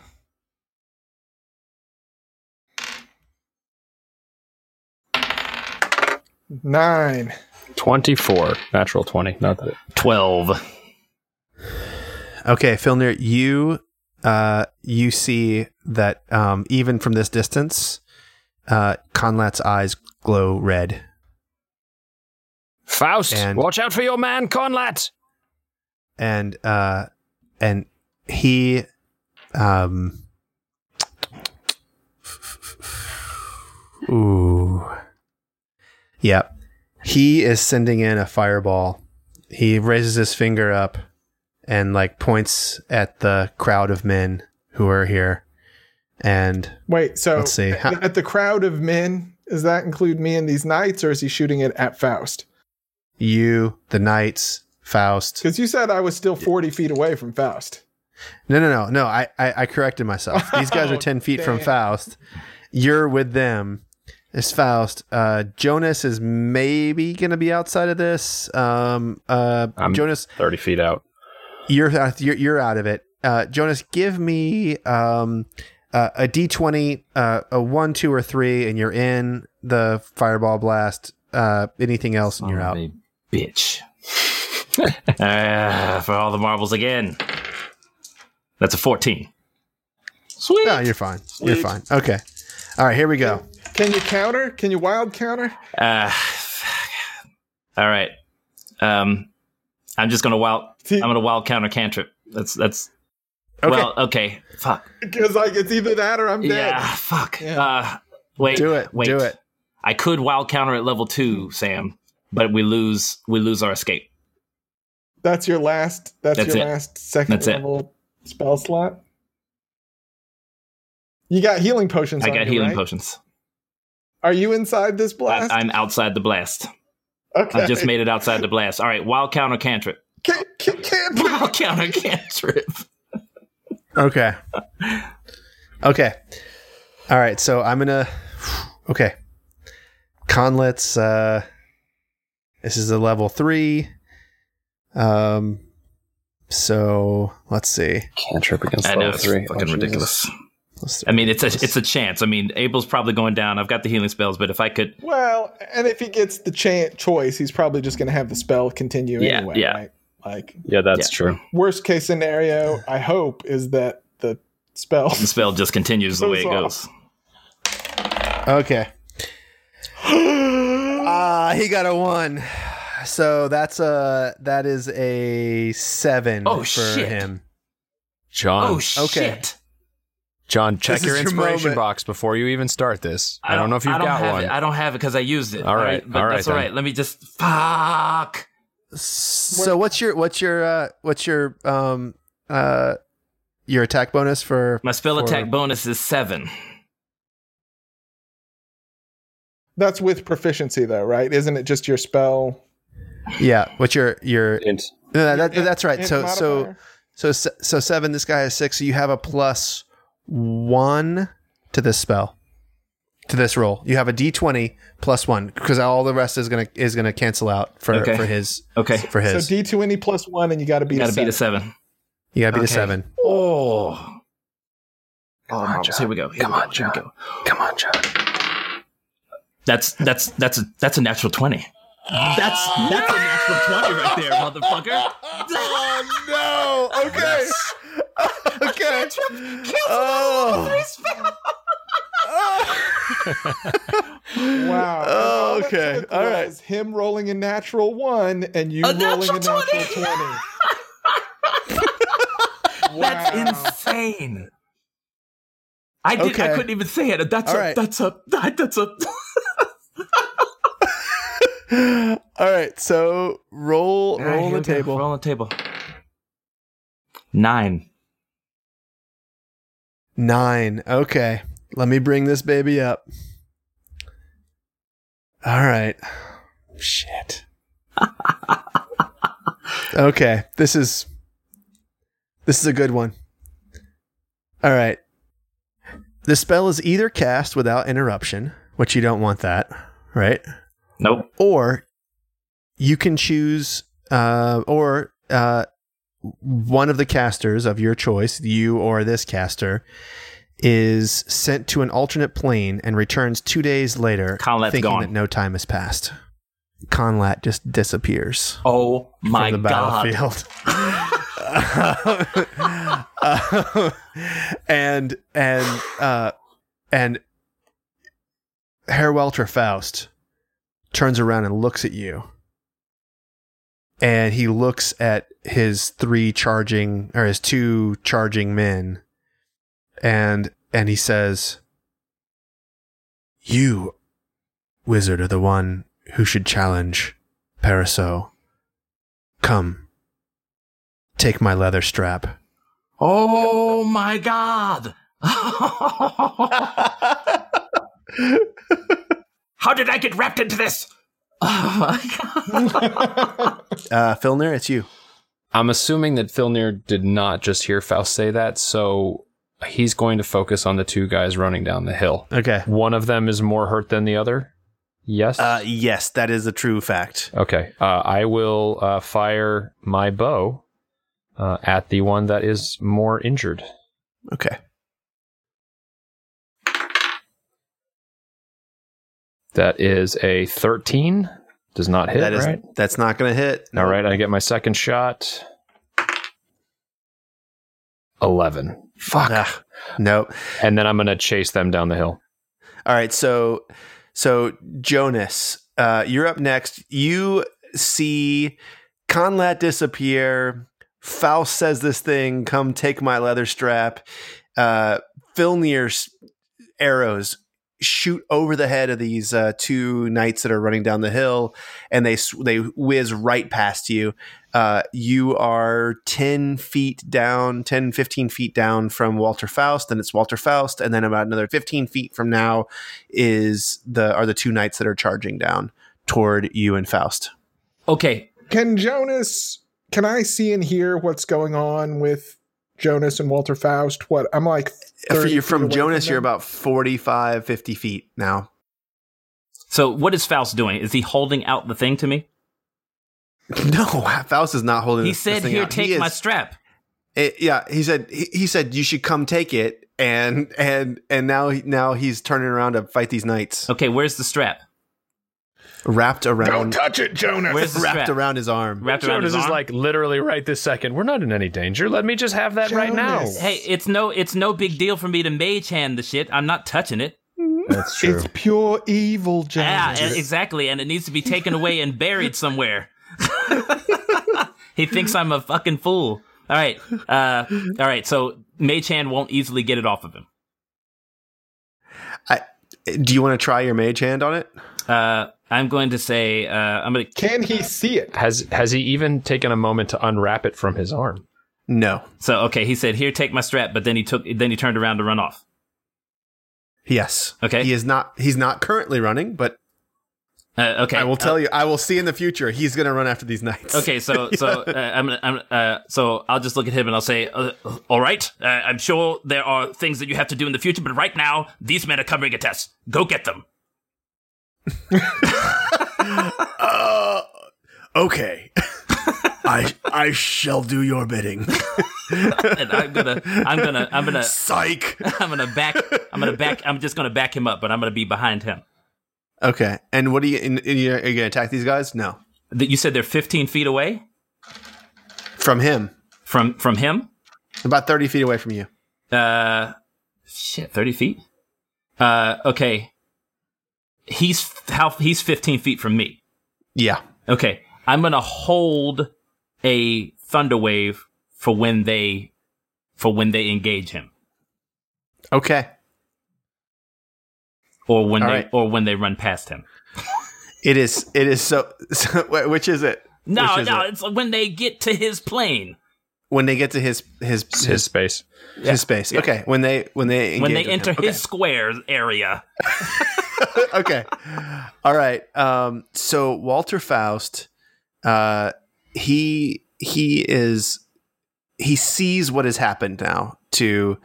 Nine. twenty-four. Natural twenty. Not that. twelve. Okay, Fjolnir, you uh, you see that um, even from this distance, uh, Conlath's eyes glow red. Faust, and, watch out for your man, Conlath! And uh, and he... Um, ooh. Yep. He is sending in a fireball. He raises his finger up and like points at the crowd of men who are here. And wait, so let's see. At, at the crowd of men, does that include me and these knights, or is he shooting it at Faust? You, the knights, Faust. Because you said I was still forty feet away from Faust. No, no, no, no. I, I, I corrected myself. These guys are ten feet oh, from Faust. You're with them. It's Faust. Uh, Jonas is maybe going to be outside of this. Um, uh, I'm Jonas, thirty feet out. You're out, you're, you're out of it. Uh, Jonas, give me um, uh, a D twenty, uh, a one, two, or three, and you're in the fireball blast. Uh, anything else, and you're out. Bitch. uh, for all the marbles again. That's a fourteen. Sweet. No, you're fine. Sweet. You're fine. Okay. All right, here we go. Can you counter? Can you wild counter? Uh, all right. Um, I'm just gonna wild. I'm gonna wild counter cantrip. That's that's. Okay. Well, okay. Fuck. Because like it's either that or I'm dead. Yeah. Fuck. Yeah. Uh, wait. Do it. Wait. Do it. I could wild counter at level two, Sam, but we lose. We lose our escape. That's your last. That's, that's your it. last second that's level. It. Spell slot. You got healing potions. I on got you, healing right? potions. Are you inside this blast? I, I'm outside the blast. Okay. I just made it outside the blast. All right, wild counter cantrip. Can, can, can, wild counter cantrip. Okay. Okay. All right. So I'm gonna. Okay. Conlath's. Uh, this is a level three. Um. So let's see. Cantrip against level I know, it's three. Fucking oh, ridiculous. I mean, it's a it's a chance. I mean, Abel's probably going down. I've got the healing spells, but if I could, well, and if he gets the cha- choice, he's probably just going to have the spell continue yeah, anyway. Yeah, right? Like yeah, that's yeah. true. Worst case scenario, I hope, is that the spell the spell just continues the way it off. goes. Okay. Ah, uh, he got a one. So that's a that is a seven oh, for shit. him. John, oh shit. Okay. John, check your inspiration your box before you even start this. I don't, I don't know if you've got one. It. I don't have it because I used it. All right, all right but all that's right, all right. Then. Let me just fuck. So what? what's your what's your uh, what's your um uh your attack bonus for my spell for... attack bonus is seven. That's with proficiency though, right? Isn't it just your spell? Yeah, what's your your? Int. No, that, Int, that's right. Int so modifier. so so so seven. This guy is six. So you have a plus one to this spell, to this roll. You have a D twenty plus one because all the rest is gonna is gonna cancel out for okay. for his okay for his. So D twenty plus one, and you gotta beat. Gotta beat a seven. You gotta beat a seven. Oh, come oh, on, John. Here we go. Here come we on, go. John. Here we go. Come on, John. That's that's that's a, that's a natural twenty. That's that's an actual twenty right there, motherfucker. Oh no! Okay, okay. Oh. Wow. Oh, okay. All right. Him rolling a natural one and you a rolling natural a natural twenty. twenty. Wow. That's insane. I did. Okay. I couldn't even say it. That's a, right. that's a. That's a. That's a. All right, so roll, right, roll the table. Roll the table. Nine. Nine. Okay, let me bring this baby up. All right. Shit. Okay, this is this is a good one. All right. The spell is either cast without interruption, which you don't want that, right? Nope. Or you can choose, uh, or uh, one of the casters of your choice, you or this caster, is sent to an alternate plane and returns two days later, Conlath's thinking gone. that no time has passed. Conlath just disappears. Oh my from the God. Battlefield. um, uh, and and uh, and Herr Walter Faust turns around and looks at you. And he looks at his three charging or his two charging men, and and he says, "You, wizard, are the one who should challenge Paraso. Come, take my leather strap." Oh my God! How did I get wrapped into this? Oh my God. uh, Fjolnir, it's you. I'm assuming that Fjolnir did not just hear Faust say that, so he's going to focus on the two guys running down the hill. Okay. One of them is more hurt than the other? Yes? Uh, yes, that is a true fact. Okay. Uh, I will uh, fire my bow uh, at the one that is more injured. Okay. That is a thirteen. Does not hit, that is, right? That's not going to hit. No. All right, I get my second shot. eleven. Fuck. Ah, nope. And then I'm going to chase them down the hill. All right, so so Jonas, uh, you're up next. You see Conlath disappear. Faust says this thing, "Come take my leather strap." Uh, Fjolnir's arrows shoot over the head of these uh, two knights that are running down the hill, and they they whiz right past you. Uh, you are ten feet down, ten, fifteen feet down from Walter Faust, and it's Walter Faust, and then about another fifteen feet from now is the are the two knights that are charging down toward you and Faust. Okay. Can Jonas, can I see and hear what's going on with Jonas and Walter Faust? What I'm like you're from Jonas from you're about forty-five, fifty feet now. So what is Faust doing? Is he holding out the thing to me? No, Faust is not holding he this, said, this thing here, out. He said, "Here, take my strap." It, yeah, he said he, he said you should come take it, and and and now now he's turning around to fight these knights. Okay, where's the strap? Wrapped around. Don't touch it, Jonas. Wrapped strap? around his arm. Wrapped Jonas around his is arm? Like literally right this second. We're not in any danger. Let me just have that Jonas. Right now. Hey, it's no, it's no big deal for me to mage hand the shit. I'm not touching it. That's true. It's pure evil, Jonas. Yeah, exactly, and it needs to be taken away and buried somewhere. He thinks I'm a fucking fool. All right, uh, all right. So mage hand won't easily get it off of him. I. Do you want to try your mage hand on it? Uh, I'm going to say uh, I'm going to. Can he see it? Has Has he even taken a moment to unwrap it from his arm? No. So okay, he said, "Here, take my strap," but then he took. Then he turned around to run off. Yes. Okay. He is not. He's not currently running, but. Uh, okay. I will tell uh, you. I will see in the future. He's going to run after these knights. Okay. So so uh, I'm. I'm. Uh, so I'll just look at him and I'll say, uh, "All right. Uh, I'm sure there are things that you have to do in the future, but right now, these men are covering a test. Go get them." uh, okay. I I shall do your bidding. And I'm gonna I'm gonna I'm gonna psych. I'm gonna back. I'm gonna back. I'm just gonna back him up, but I'm gonna be behind him. Okay. And what are you? In, in, are you gonna attack these guys? No. That you said they're fifteen feet away from him. From from him. About thirty feet away from you. Uh, shit. Thirty feet. Uh, okay. He's how he's fifteen feet from me. Yeah. Okay. I'm gonna hold a thunder wave for when they for when they engage him. Okay. Or when All they right. or when they run past him. It is it is so, so which is it? No, is no, it? It's when they get to his plane. When they get to his his his, his space. His yeah. space. Yeah. Okay. When they when they engage When they enter him. his okay. square area. Okay. All right. Um, so Walter Faust, uh, he he is he sees what has happened now to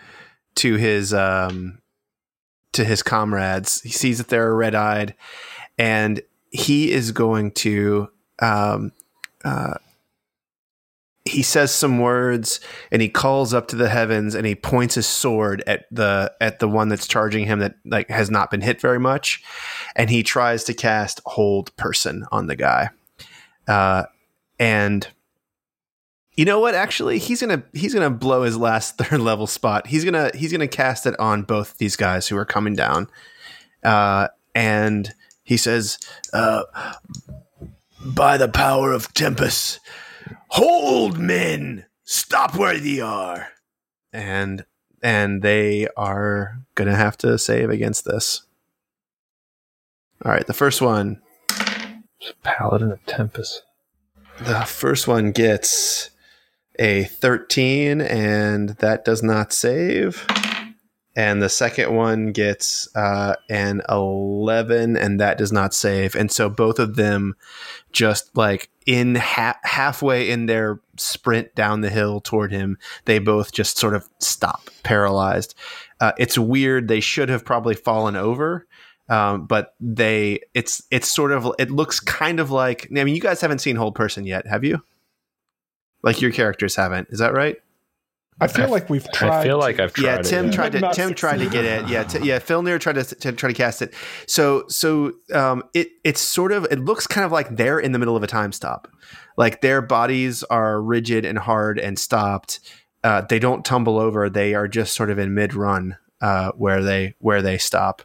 to his um, to his comrades. He sees that they're red eyed, and he is going to um, uh, he says some words and he calls up to the heavens and he points his sword at the at the one that's charging him that like has not been hit very much, and he tries to cast Hold Person on the guy. Uh, and you know what? Actually, he's gonna he's gonna blow his last third level spot. He's gonna he's gonna cast it on both these guys who are coming down. Uh, and he says, uh, "By the power of Tempest, hold men, stop where ye are," and and they are gonna have to save against this. All right, the first one, Paladin of Tempest. The first one gets a thirteen, and that does not save. And the second one gets uh, an eleven, and that does not save. And so both of them just like in ha- halfway in their sprint down the hill toward him, they both just sort of stop, paralyzed. Uh, it's weird. They should have probably fallen over. Um, but they, it's, it's sort of, it looks kind of like, I mean, you guys haven't seen Hold Person yet, have you? Like your characters haven't, is that right? I feel I, like we've tried. I feel like I've tried. Yeah, it, Tim yeah. tried to. Tim succeed. tried to get it. Yeah, t- yeah. Fjolnir tried to, to try to cast it. So, so um, it it's sort of it looks kind of like they're in the middle of a time stop, like their bodies are rigid and hard and stopped. Uh, they don't tumble over. They are just sort of in mid run uh, where they where they stop,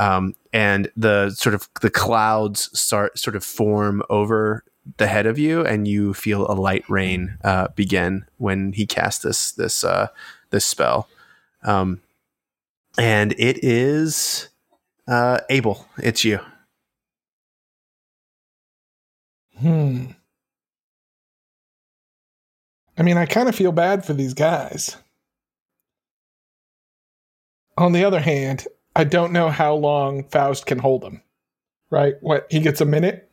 um, and the sort of the clouds start sort of form over the head of you, and you feel a light rain uh, begin when he casts this this uh, this spell, um, and it is uh, Abel. It's you. Hmm. I mean, I kind of feel bad for these guys. On the other hand, I don't know how long Faust can hold them. Right? What, he gets a minute?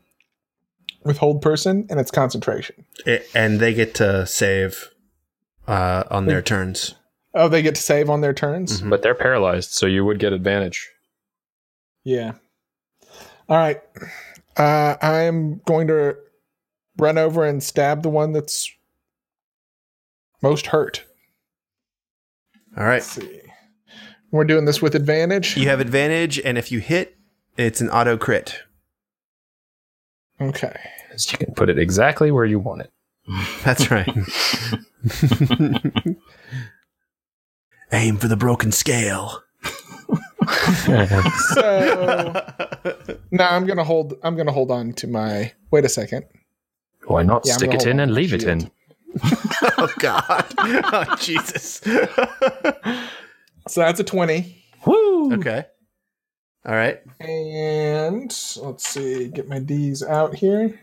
With Hold Person, and it's concentration. It, and they get to save uh, on they, their turns. Oh, they get to save on their turns? Mm-hmm. But they're paralyzed, so you would get advantage. Yeah. All right. Uh, I'm going to run over and stab the one that's most hurt. All right. Let's see. We're doing this with advantage? You have advantage, and if you hit, it's an auto crit. Okay. So you can put it exactly where you want it. That's right. Aim for the broken scale. So no, I'm gonna hold I'm gonna hold on to my wait a second. Why not yeah, stick it in and leave it shield. in? Oh God. Oh Jesus. So that's a twenty. Woo! Okay. All right. And let's see, get my D's out here.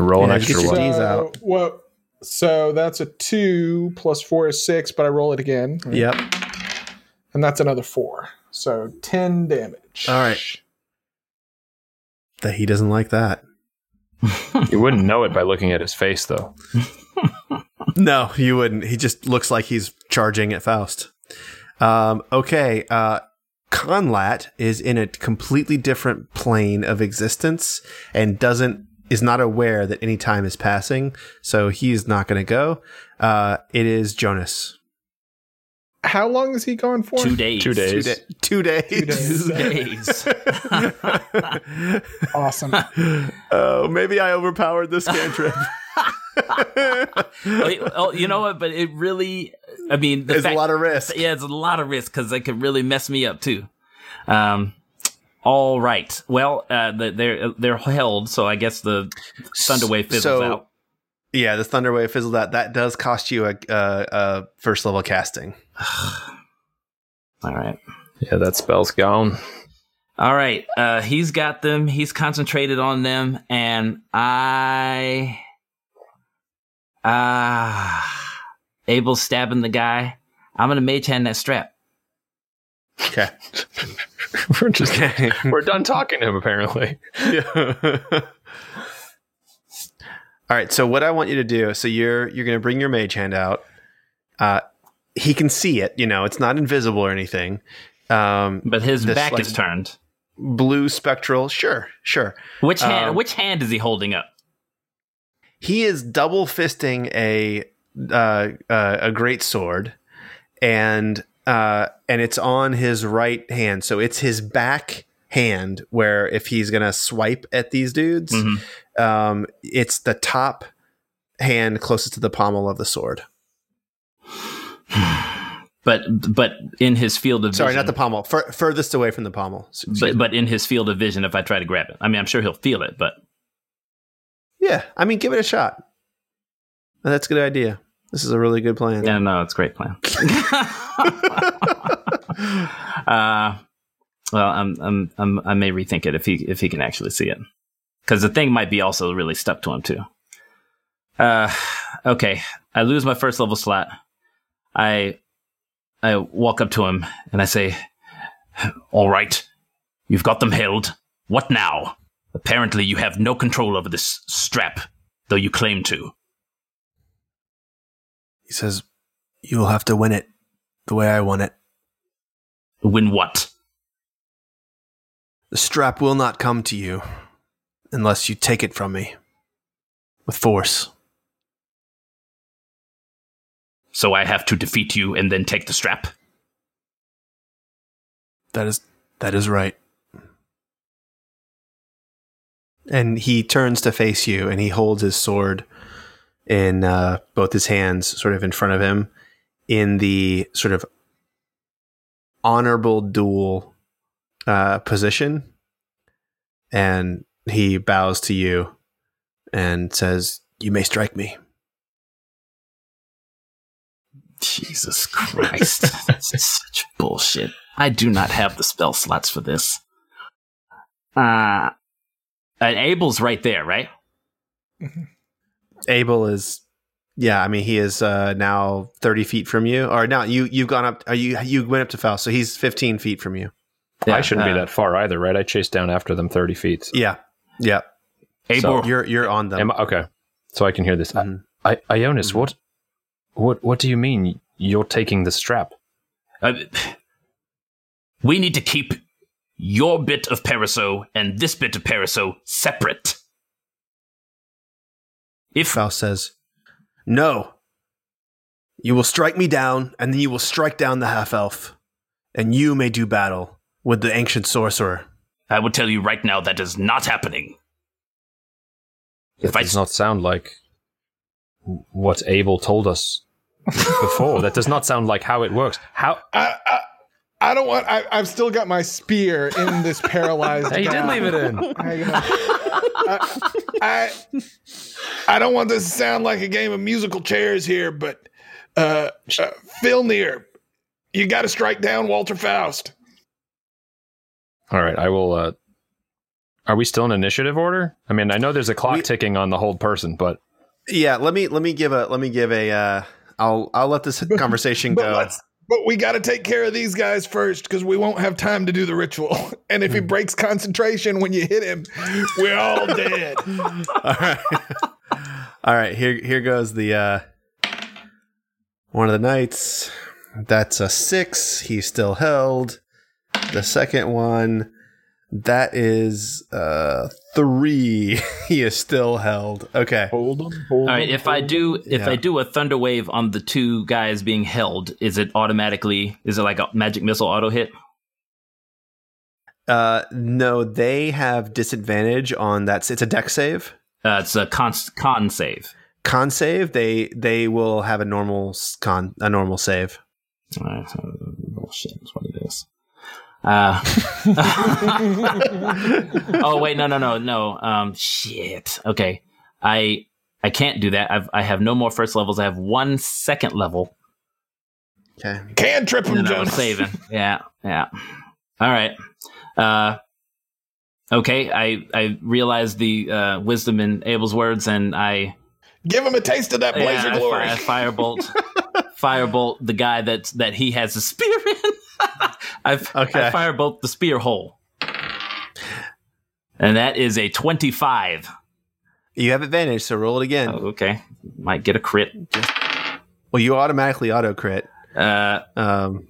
Roll an yeah, extra one. D's out. So, well, so that's a two plus four is six, but I roll it again. Right? Yep. And that's another four. So ten damage. All right. That he doesn't like that. You wouldn't know it by looking at his face, though. No, you wouldn't. He just looks like he's charging at Faust. Um, okay. Uh, Conlath is in a completely different plane of existence and doesn't is not aware that any time is passing, so he's not going to go. Uh, it is Jonas. How long is he gone for? Two days. Two days. Two, da- two days. Two days. Two days. Awesome. Oh, uh, maybe I overpowered this cantrip. Oh, you know what? But it really, I mean, the it's fact, a lot of risk. Yeah, it's a lot of risk because they could really mess me up too. Um, all right. Well, uh, they're they're held, so I guess the Thunder Wave fizzles so, out. Yeah, the Thunder Wave fizzled out. That does cost you a, a, a first level casting. All right. Yeah, that spell's gone. All right. Uh, he's got them. He's concentrated on them, and I. Ah, uh, Abel's stabbing the guy. I'm gonna mage hand that strap. Okay, we're just we're done talking to him apparently. Yeah. All right. So what I want you to do, so you're you're gonna bring your mage hand out. Uh, he can see it. You know, it's not invisible or anything. Um, but his back like, is turned. Blue spectral. Sure, sure. Which hand? Um, which hand is he holding up? He is double fisting a uh, uh, a great sword, and uh, and it's on his right hand, so it's his back hand. Where if he's gonna swipe at these dudes, mm-hmm. um, it's the top hand closest to the pommel of the sword. But but in his field of sorry, vision... Sorry, not the pommel. Fur- furthest away from the pommel. But, but in his field of vision, if I try to grab it. I mean, I'm sure he'll feel it, but... Yeah, I mean, give it a shot. That's a good idea. This is a really good plan. Yeah, no, it's a great plan. uh, well, I'm, I'm, I'm, I may rethink it if he if he can actually see it. Because the thing might be also really stuck to him, too. Uh, okay, I lose my first level slot. I... I walk up to him, and I say, "All right, you've got them held. What now? Apparently you have no control over this strap, though you claim to." He says, "You will have to win it the way I want it." "Win what?" "The strap will not come to you unless you take it from me with force." "So I have to defeat you and then take the strap?" That is that is right. And he turns to face you, and he holds his sword in uh, both his hands, sort of in front of him, in the sort of honorable duel uh, position. And he bows to you and says, "You may strike me." Jesus Christ. This is such bullshit. I do not have the spell slots for this. Uh, and Abel's right there, right? Mm-hmm. Abel is, yeah, I mean, he is uh, now thirty feet from you. Or now you, you've gone up, or you you went up to Faust, so he's fifteen feet from you. Yeah, I shouldn't uh, be that far either, right? I chased down after them thirty feet. So. Yeah, yeah. Abel, so you're, you're on them. Am I, okay, so I can hear this. Mm-hmm. I, I, Ionis, mm-hmm. what? What What do you mean you're taking the strap? Uh, we need to keep your bit of Paraso and this bit of Paraso separate. If Faust says, "No, you will strike me down, and then you will strike down the half-elf, and you may do battle with the ancient sorcerer." I will tell you right now that is not happening. It does I... not sound like what Abel told us before. That does not sound like how it works. How I, I, I don't want. I, I've still got my spear in this paralyzed. He did leave it in. I, you know, I, I I don't want this to sound like a game of musical chairs here, but uh, uh, Fjolnir, you got to strike down Walter Faust. All right, I will. Uh, are we still in initiative order? I mean, I know there's a clock we, ticking on the hold person, but. Yeah, let me let me give a let me give a uh, I'll I'll let this conversation but, but go. Let's, but we got to take care of these guys first because we won't have time to do the ritual. And if he breaks concentration when you hit him, we're all dead. All right, all right. Here here goes the uh, one of the knights. That's a six. He's still held. The second one. That is uh, three. He is still held. Okay. Hold on. Hold All right. On, if I do, if yeah. I do a thunder wave on the two guys being held, is it automatically? Is it like a magic missile auto hit? Uh, no, they have disadvantage on that. It's a dex save. Uh, it's a con, con save. Con save. They they will have a normal con a normal save. All right. Bullshit. That's what it is. Uh, oh wait, no, no, no, no. Um, shit. Okay, I I can't do that. I've I have no more first levels. I have one second level. Okay, can trip him, Jonas. Saving. Yeah, yeah. All right. Uh, okay. I I realized the uh, wisdom in Abel's words, and I give him a taste of that blazer yeah, glory. I, I firebolt, firebolt the guy that that he has a spear in. I've, okay. I firebolt the spear hole. And that is a twenty-five. You have advantage, so roll it again. Oh, okay. Might get a crit. Well, you automatically auto-crit. Uh, um,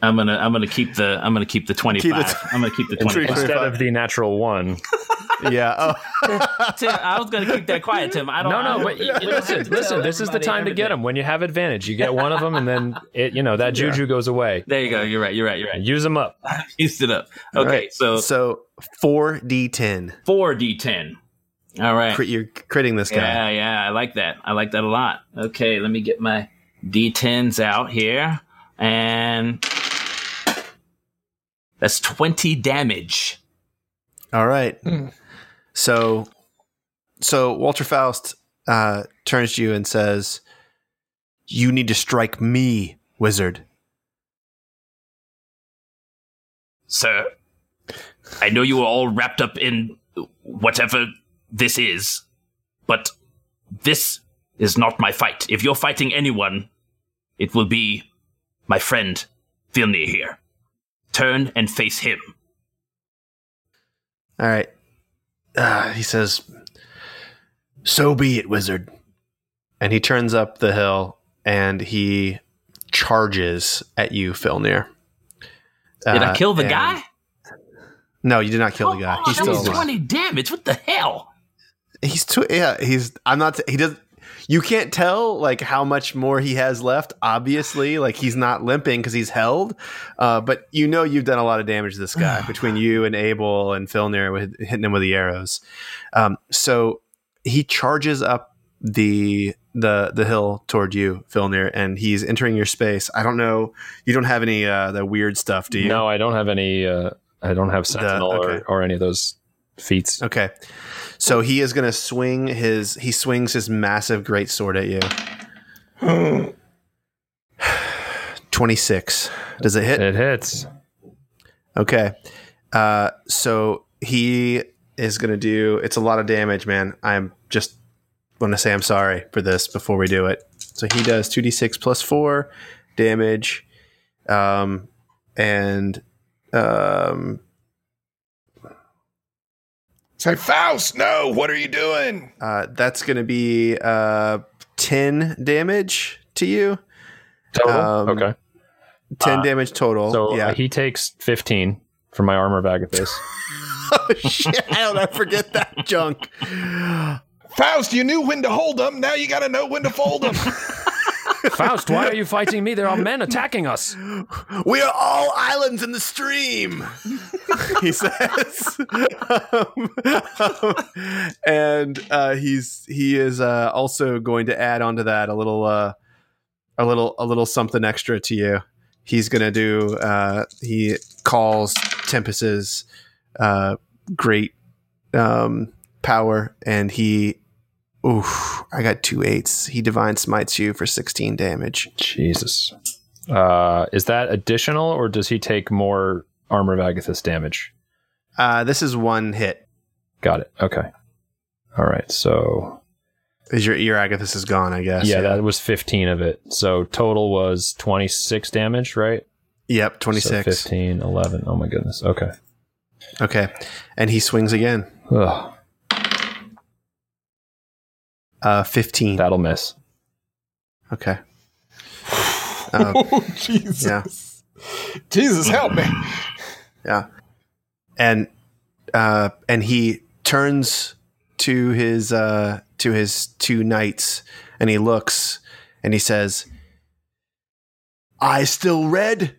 I'm gonna I'm gonna keep the I'm gonna keep the twenty-five. Keep it, I'm gonna keep the twenty-five. Instead of the natural one. Yeah. Oh. Tim, I was going to keep that quiet, Tim. I don't. No, no. But listen, listen. This is the time everything. to get them. When you have advantage, you get one of them, and then it, you know, that juju yeah. goes away. There you go. You're right. You're right. You're right. Use them up. Used it up. Okay. Right. So so four d ten. four d ten. All right. Crit, you're critting this guy. Yeah, yeah. I like that. I like that a lot. Okay. Let me get my d tens out here, and that's twenty damage. All right. Mm. So, so Walter Faust uh, turns to you and says, "You need to strike me, wizard." Sir, I know you are all wrapped up in whatever this is, but this is not my fight. If you're fighting anyone, it will be my friend Fjolnir here. Turn and face him. All right. Uh, he says, "So be it, wizard." And he turns up the hill and he charges at you, Fjolnir. Uh, did I kill the and... guy? No, you did not kill oh, the guy. Oh, he's that still was alive. twenty damage. What the hell? He's too. Yeah, he's. I'm not. He doesn't. You can't tell like how much more he has left. Obviously, like he's not limping because he's held. Uh, but you know you've done a lot of damage to this guy between you and Abel and Fjolnir with hitting him with the arrows. Um, so he charges up the the the hill toward you, Fjolnir, and he's entering your space. I don't know. You don't have any uh, the weird stuff, do you? No, I don't have any. Uh, I don't have Sentinel the, okay. or, or any of those feats. Okay. So he is going to swing his, he swings his massive greatsword at you. twenty-six. Does it hit? It hits. Okay. Uh, so he is going to do, it's a lot of damage, man. I'm just want to say I'm sorry for this before we do it. So he does two d six plus four damage. Um, and, um, Say, Faust, no, what are you doing? Uh, that's going to be uh, ten damage to you. Total? Um, okay. ten uh, damage total. So yeah. uh, he takes fifteen from my Armor of Agathys. Oh, shit. How did I forget that junk? Faust, you knew when to hold them. Now you got to know when to fold them. Faust, why are you fighting me? There are men attacking us. We are all islands in the stream, he says. um, um, and uh, he's he is uh, also going to add onto that a little uh, a little a little something extra to you. He's going to do. Uh, he calls Tempest's uh, great um, power, and he. Oof, I got two eights. He divine smites you for sixteen damage. Jesus. Uh, is that additional, or does he take more Armor of Agathys damage? Uh, this is one hit. Got it. Okay. All right, so... Is your, your Agathys is gone, I guess. Yeah, yeah, that was fifteen of it. So total was twenty-six damage, right? Yep, twenty-six. So fifteen, eleven. Oh my goodness. Okay. Okay. And he swings again. Ugh. Uh, fifteen. That'll miss. Okay. Um, oh, Jesus. Yeah. Jesus, help me. Yeah. And uh, and he turns to his uh, to his two knights, and he looks, and he says, "I still red."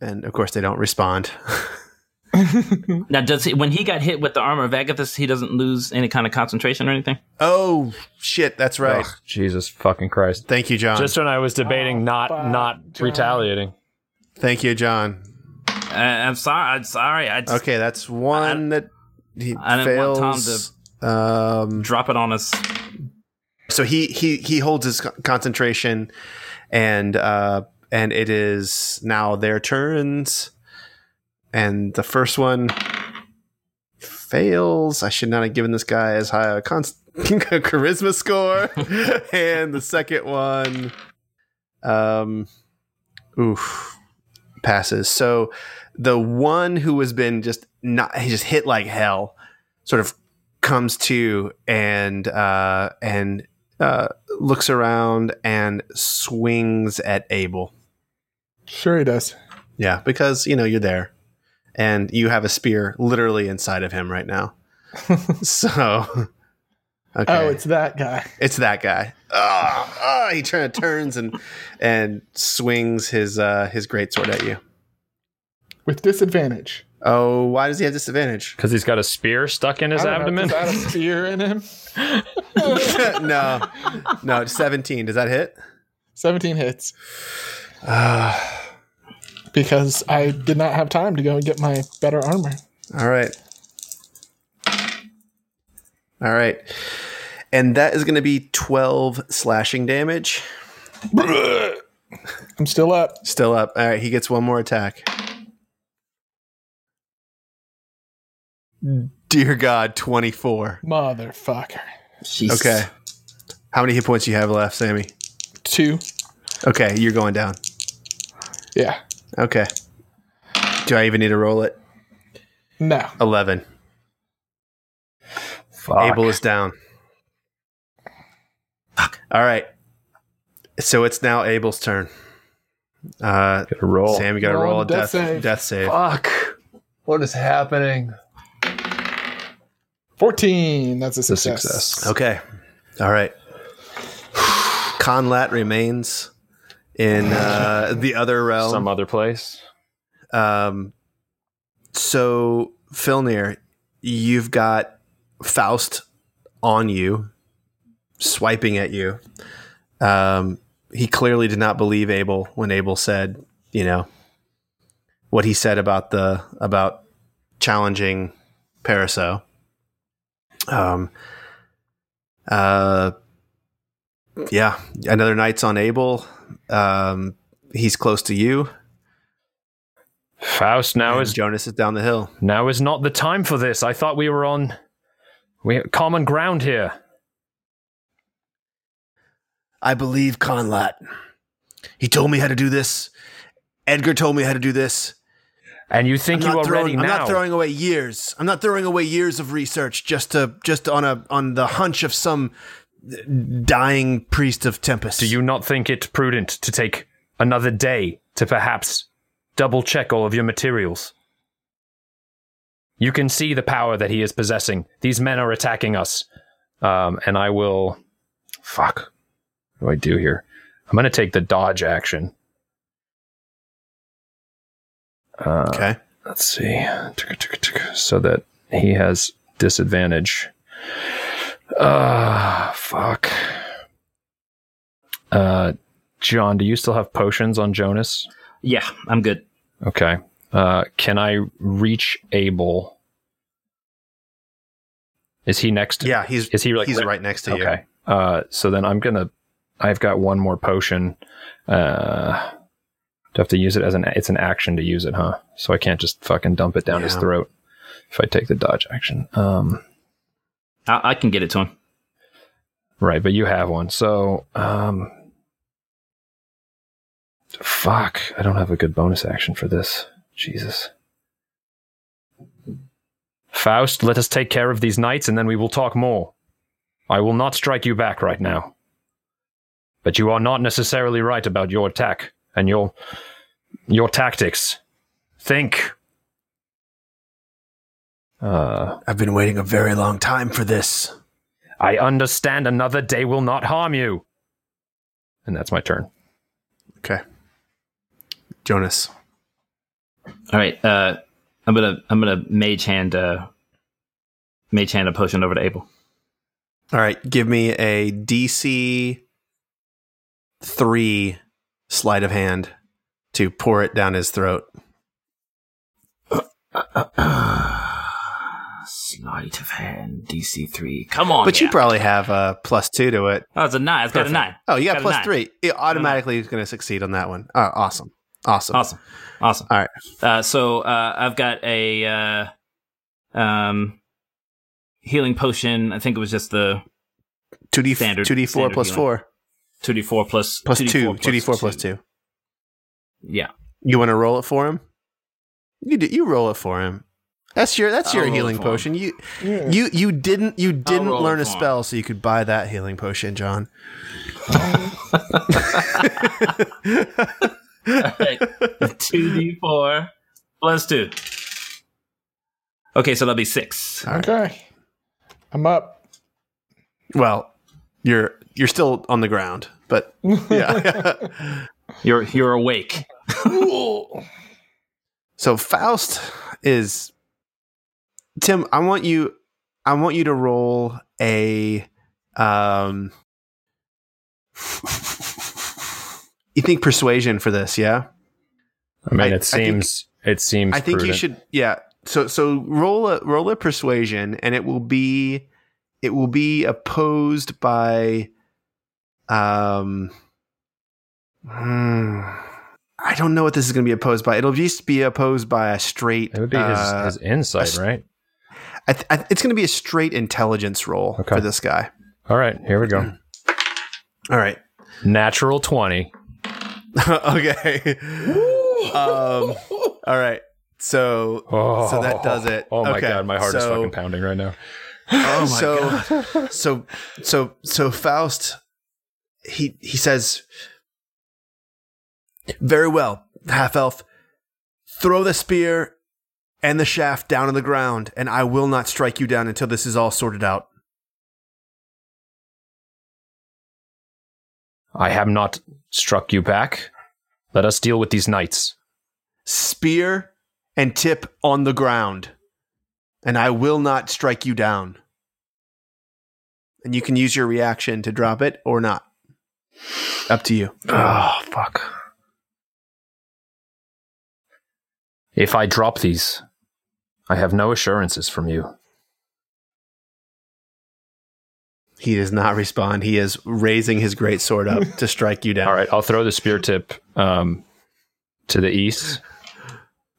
And of course, they don't respond. Now, does he, when he got hit with the Armor of Agathys, he doesn't lose any kind of concentration or anything? Oh, shit, that's right. Oh, Jesus fucking Christ. Thank you, John. Just when I was debating oh, not not John. retaliating. Thank you, John. Uh, I'm sorry. I'm sorry. I just, okay, that's one I, that he I didn't fails. want Tom to um, drop it on us. So he, he, he holds his concentration, and uh, and it is now their turns. And the first one fails. I should not have given this guy as high a, const- a charisma score. And the second one, um, oof, passes. So the one who has been just not, he just hit like hell, sort of comes to and uh, and uh, looks around and swings at Abel. Sure he does. Yeah, because you know you're there. and you have a spear literally inside of him right now. So, okay. Oh, it's that guy. It's that guy. Oh, oh, he kind of turns and and swings his uh, his greatsword at you with disadvantage. Oh, why does he have disadvantage? Because he's got a spear stuck in his abdomen. Is that a spear in him? no, no. It's seventeen. Does that hit? seventeen hits. Uh, because I did not have time to go and get my better armor. All right. All right. And that is going to be twelve slashing damage. I'm still up. Still up. All right. He gets one more attack. Dear God, twenty-four. Motherfucker. Jeez. Okay. How many hit points do you have left, Sammy? Two. Okay, you're going down. Yeah. Okay. Do I even need to roll it? No. eleven. Fuck. Abel is down. Fuck. All right. So it's now Abel's turn. Uh, gotta roll. Sam, you got to roll a death, death, save. death save. Fuck. What is happening? fourteen. That's a success. a success. Okay. All right. Conlath remains in uh, the other realm. Some other place. Um. So, Fjolnir, you've got Faust on you, swiping at you. Um, he clearly did not believe Abel when Abel said, you know, what he said about the about challenging Paraso. Um. Uh. Yeah, another knight's on Abel. Um, he's close to you. Faust now and is Jonas is down the hill. Now is not the time for this. I thought we were on we common ground here. I believe Conlath. He told me how to do this. Edgar told me how to do this. And you think you are ready now? I'm not throwing away years. I'm not throwing away years of research just to just on a on the hunch of some dying priest of Tempest. Do you not think it prudent to take another day to perhaps double check all of your materials? You can see the power that he is possessing. These men are attacking us. Um, and I will... Fuck. What do I do here? I'm going to take the dodge action. Uh, okay. Let's see. So that he has disadvantage. Ah, uh, fuck. Uh, John, do you still have potions on Jonas? Yeah, I'm good. Okay. Uh, can I reach Abel? Is he next to Yeah, he's, is he like, he's right, right next to okay. you. Okay. Uh, so then I'm going to... I've got one more potion. Uh, do I have to use it as an... It's an action to use it, huh? So I can't just fucking dump it down yeah. his throat if I take the dodge action. Um... I can get it to him. Right, but you have one. So, um... Fuck. I don't have a good bonus action for this. Jesus. Faust, let us take care of these knights, and then we will talk more. I will not strike you back right now. But you are not necessarily right about your attack, and your... your tactics. Think... Uh, I've been waiting a very long time for this. I understand another day will not harm you. And that's my turn. Okay. Jonas. All right. Uh, I'm going to I'm gonna mage hand uh, mage hand a potion over to Abel. All right. Give me a D C three sleight of hand to pour it down his throat. Sleight of hand, D C three. Come on, but yeah. you probably have a plus two to it. Oh, it's a nine. It's Perfect. got a nine. Oh, you got, got plus three. It automatically is going to succeed on that one. Oh, awesome, awesome, awesome, awesome. All right. Uh, so uh, I've got a uh, um, healing potion. I think it was just the two D standard. Two D four plus healing. four. Two D four plus plus two. Two D four plus two. Yeah. You want to roll it for him? You do, you roll it for him. That's your that's your healing potion. You yeah. you you didn't you didn't learn a spell so you could buy that healing potion, John. All right. two D four plus two. Okay, so that'll be six. All okay. Right. I'm up. Well, you're you're still on the ground, but yeah. you're you're awake. So Faust is Tim, I want you I want you to roll a um you think persuasion for this, yeah? I mean I, it seems I think, it seems I think prudent. You should yeah. So so roll a roll a persuasion and it will be it will be opposed by um hmm, I don't know what this is going to be opposed by. It'll just be opposed by a straight. It would be uh, his, his insight, a, right? I th- I th- it's going to be a straight intelligence roll okay. for this guy. All right, here we go. All right, natural twenty. Okay. um, all right. So, oh, so that does it. Oh my okay. god, my heart so, is fucking pounding right now. Oh my so, god. So, so, so Faust, he he says, "Very well, half elf. Throw the spear and the shaft down on the ground, and I will not strike you down until this is all sorted out." "I have not struck you back. Let us deal with these knights." "Spear and tip on the ground, and I will not strike you down." And you can use your reaction to drop it or not. Up to you. Oh, fuck. "If I drop these, I have no assurances from you." He does not respond. He is raising his great sword up to strike you down. All right, I'll throw the spear tip um, to the east.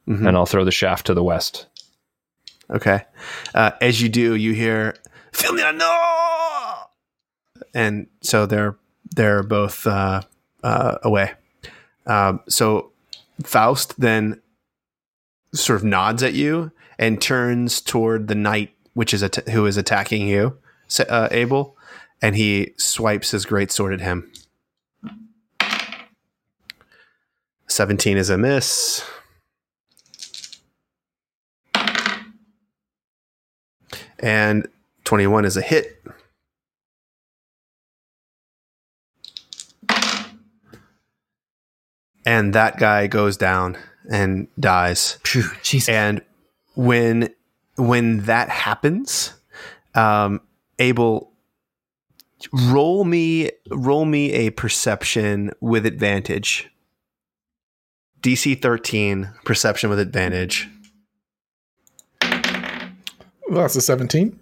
Mm-hmm. And I'll throw the shaft to the west. Okay. Uh, as you do, you hear "Fjolnir, no!" And so they're they're both uh, uh, away. Um, so Faust then sort of nods at you and turns toward the knight, which is at- who is attacking you, uh, Abel, and he swipes his greatsword at him. seventeen is a miss. And twenty-one is a hit. And that guy goes down and dies. Jeez. And when when that happens, um, Abel, roll me roll me a perception with advantage. D C thirteen, perception with advantage. Well, that's a seventeen.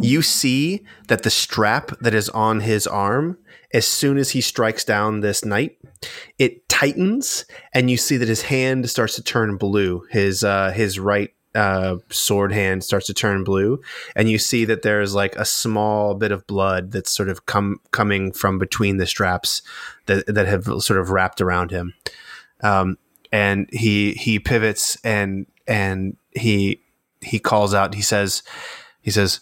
You see that the strap that is on his arm, as soon as he strikes down this knight, it tightens, and you see that his hand starts to turn blue. His uh, his right uh, sword hand starts to turn blue, and you see that there's like a small bit of blood that's sort of come coming from between the straps that that have sort of wrapped around him. Um, and he he pivots and and he. He calls out, he says, he says,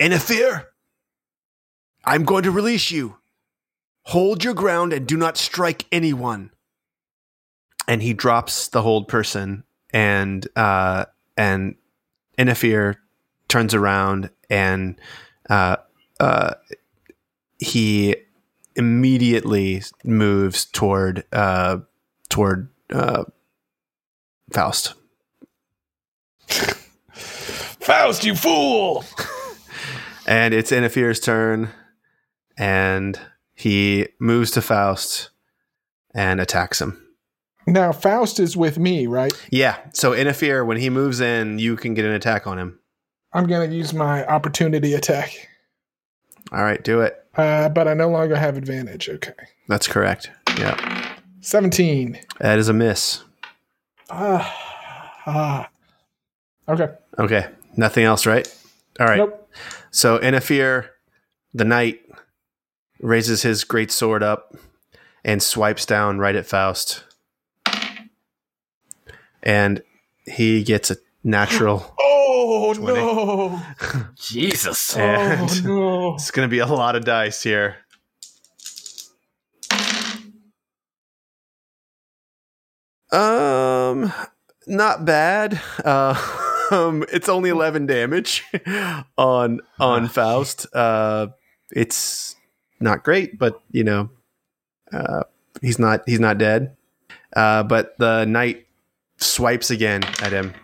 "In fear, I'm going to release you. Hold your ground and do not strike anyone." And he drops the hold person, and, uh, and in fear turns around, and, uh, uh, he immediately moves toward, uh, toward, uh, Faust. "Faust, you fool!" And it's Inafer's turn, and he moves to Faust and attacks him. Now Faust is with me, right? Yeah. So Inafer, when he moves in, you can get an attack on him. I'm going to use my opportunity attack. All right, do it. Uh, but I no longer have advantage. Okay. That's correct. Yeah. seventeen. That is a miss. Ah. Uh, ah. Uh. Okay. Okay. Nothing else, right? All right. Nope. So Inafer, the knight, raises his great sword up and swipes down right at Faust. And he gets a natural Oh, twenty. No. Jesus. And oh, no. It's going to be a lot of dice here. Um, not bad. Uh Um, it's only eleven damage on on Faust. Uh, it's not great, but you know, uh, he's not he's not dead. Uh, but the knight swipes again at him,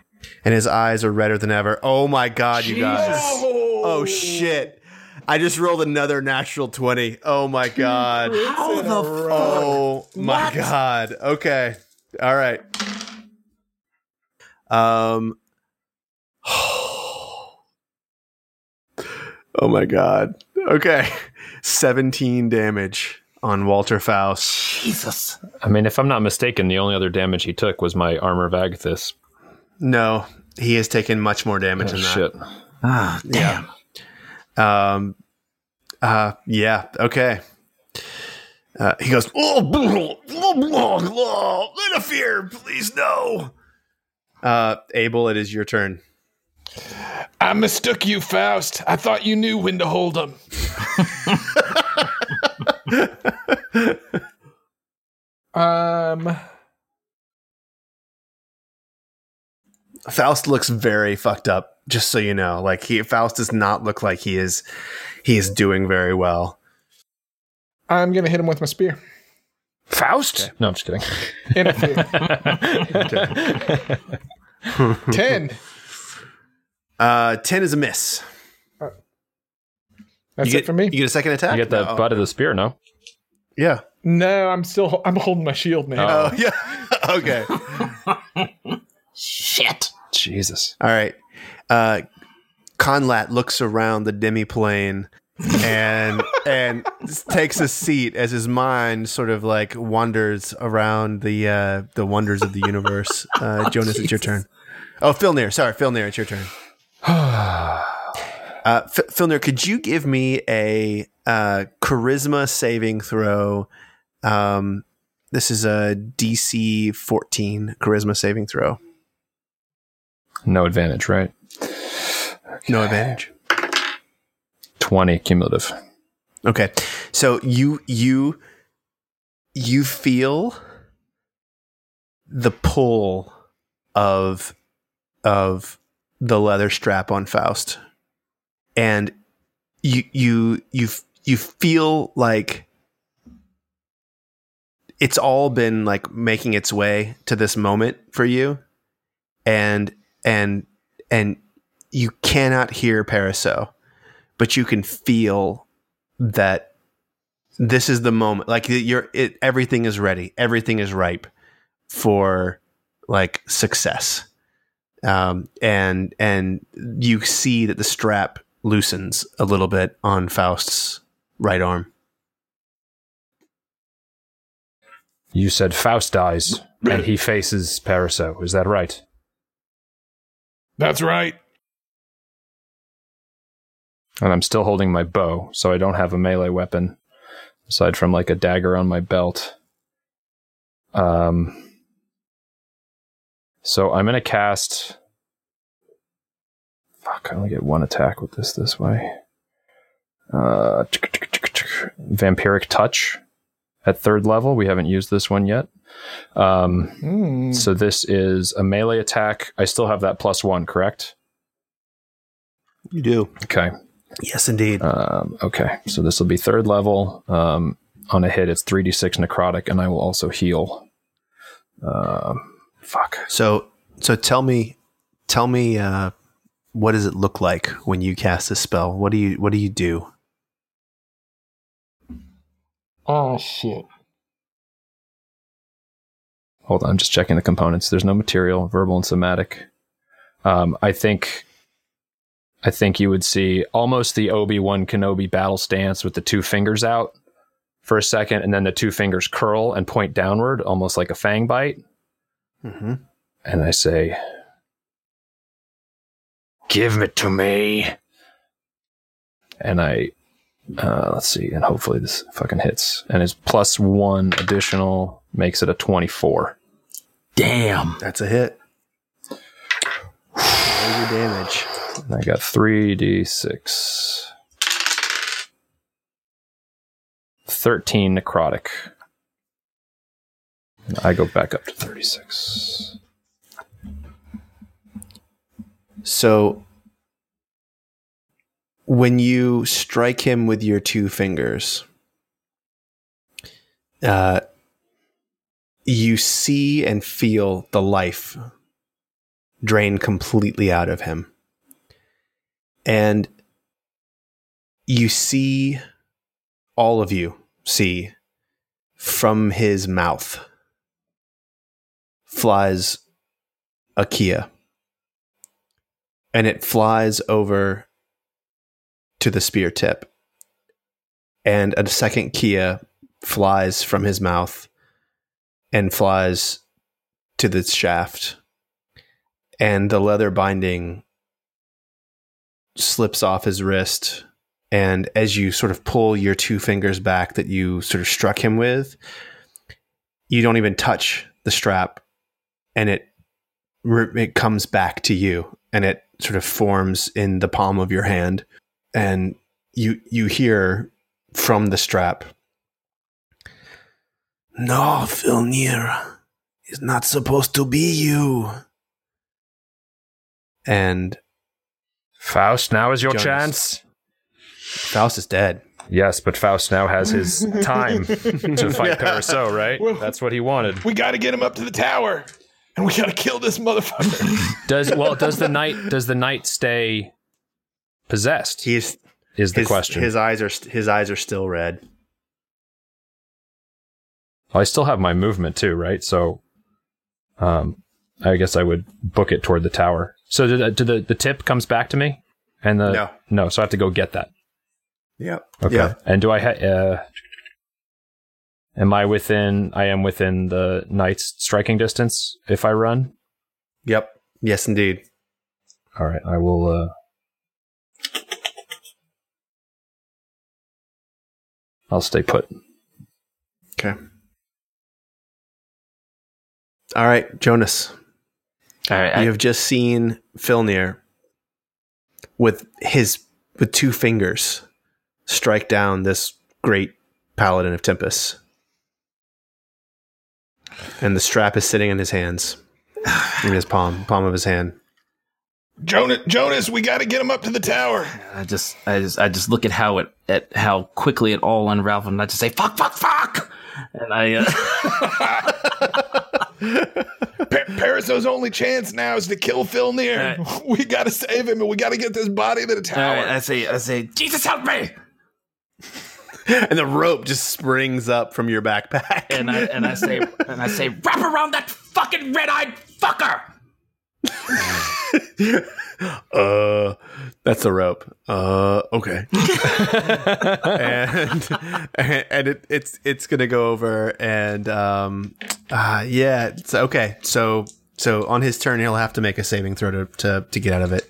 and his eyes are redder than ever. Oh my god, you Jesus. guys! Oh shit! I just rolled another natural twenty. Oh my god! How the fuck? Oh my what? god! Okay, all right. Um. Oh my god. Okay. seventeen damage on Walter Faust. Jesus. I mean, if I'm not mistaken, the only other damage he took was my Armor of Agathys. No, he has taken much more damage oh, than that. Shit. Ah, damn. Yeah. Um, uh, yeah. Okay. Uh, he goes, oh, interfere, please, no. Uh, Abel, it is your turn. I mistook you, Faust. I thought you knew when to hold him. um, Faust looks very fucked up. Just so you know, like he Faust does not look like he is he is doing very well. I'm gonna hit him with my spear. Faust? Okay. No, I'm just kidding. Interfere. Okay. Ten. Uh, ten is a miss. Uh, that's get, it for me. You get a second attack? You get the no. butt of the spear, no? Yeah. No, I'm still I'm holding my shield, man. Oh, oh yeah. Okay. Shit. Jesus. All right. Uh, Conlath looks around the demi-plane and and takes a seat as his mind sort of like wanders around the uh, the wonders of the universe. Uh, Jonas, oh, it's your turn. Oh, Fjolnir. Sorry, Fjolnir, it's your turn. uh, F- Fjolnir, could you give me a uh, charisma saving throw? Um, this is a D C fourteen charisma saving throw. No advantage, right? Okay. No advantage. twenty cumulative. Okay, so you you you feel the pull of of. the leather strap on Faust, and you you you you feel like it's all been like making its way to this moment for you, and and and you cannot hear Paraso, but you can feel that this is the moment. Like you're, it, everything is ready, everything is ripe for like success. Um, and and you see that the strap loosens a little bit on Faust's right arm. You said Faust dies, and he faces Paraso. Is that right? That's right. And I'm still holding my bow, so I don't have a melee weapon, aside from like a dagger on my belt. Um... So I'm going to cast... Fuck, I only get one attack with this this way. Uh, Vampiric Touch at third level. We haven't used this one yet. Um, mm. So this is a melee attack. I still have that plus one, correct? You do. Okay. Yes, indeed. Um, okay, so this will be third level. Um, on a hit, it's three d six necrotic, and I will also heal. Um... Fuck. So, so tell me, tell me, uh, what does it look like when you cast this spell? What do you, what do you do? Oh shit! Hold on, I'm just checking the components. There's no material, verbal and somatic. Um, I think, I think you would see almost the Obi-Wan Kenobi battle stance with the two fingers out for a second, and then the two fingers curl and point downward, almost like a fang bite. Mm-hmm. And I say, give it to me. And I, uh, let's see, and hopefully this fucking hits. And it's plus one additional, makes it a twenty-four. Damn. That's a hit. Major damage. And I got three d six. thirteen necrotic. I go back up to thirty-six. So when you strike him with your two fingers, uh, you see and feel the life drain completely out of him. And you see, all of you see, from his mouth flies a Kia. And it flies over to the spear tip. And a second Kia flies from his mouth and flies to the shaft. And the leather binding slips off his wrist. And as you sort of pull your two fingers back that you sort of struck him with, you don't even touch the strap, and it it comes back to you, and it sort of forms in the palm of your hand. And you you hear from the strap, "No, Fjolnir, it's not supposed to be you." And Faust, now is your Jonas. Chance. Faust is dead. Yes, but Faust now has his time to fight yeah. Paraso, right? Well, that's what he wanted. We got to get him up to the tower, and we got to kill this motherfucker. Does well? Does the knight? Does the knight stay possessed? He's is the his, question. His eyes are his eyes are still red. Well, I still have my movement too, right? So, um, I guess I would book it toward the tower. So, do the, do the the tip comes back to me, and the no, no. So I have to go get that. Yeah. Okay. Yeah. And do I ha- uh, am I within? I am within the knight's striking distance if I run. Yep. Yes, indeed. All right. I will. Uh, I'll stay put. Okay. All right, Jonas. All right. You I- have just seen Fjolnir with his with two fingers strike down this great paladin of Tempest. And the strap is sitting in his hands. In his palm, palm of his hand. Jonas, Jonas, we got to get him up to the tower. I just, I just, I just look at how it, at how quickly it all unraveled, and I just say, "Fuck, fuck, fuck!" And I, uh... pa- Paraso's only chance now is to kill Fjolnir. Right. We got to save him, and we got to get this body to the tower. Right, I say, I say, "Jesus, help me!" And the rope just springs up from your backpack, and I and I say and I say, "Wrap around that fucking red-eyed fucker!" uh, that's a rope. Uh, okay. and and it, it's it's gonna go over, and um, uh, yeah, it's okay. So so on his turn, he'll have to make a saving throw to to, to get out of it.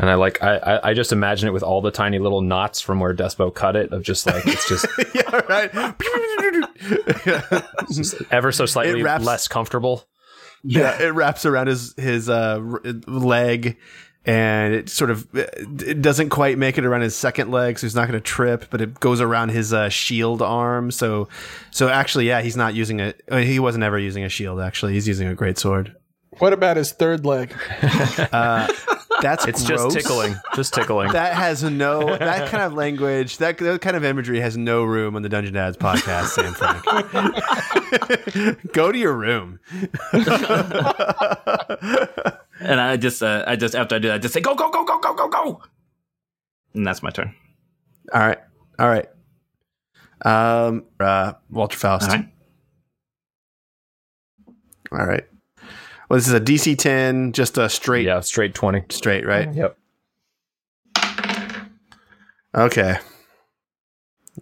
And I like I I just imagine it with all the tiny little knots from where Despo cut it of just like it's just yeah right it's just ever so slightly wraps, less comfortable. Yeah, yeah, it wraps around his his uh, leg, and it sort of it doesn't quite make it around his second leg, so he's not going to trip. But it goes around his uh, shield arm. So so actually, yeah, he's not using a I mean, he wasn't ever using a shield. Actually, he's using a greatsword. What about his third leg? uh, That's it's gross. just tickling, just tickling. That has no that kind of language, that, that kind of imagery has no room on the Dungeon Dads podcast. Sam Frank, go to your room. And I just, uh, I just after I do that, I just say go, go, go, go, go, go, go, and that's my turn. All right, all right. Um, uh, Walter Faust. All right. All right. Well, this is a D C ten, just a straight... Yeah, straight twenty. Straight, right? Yep. Okay.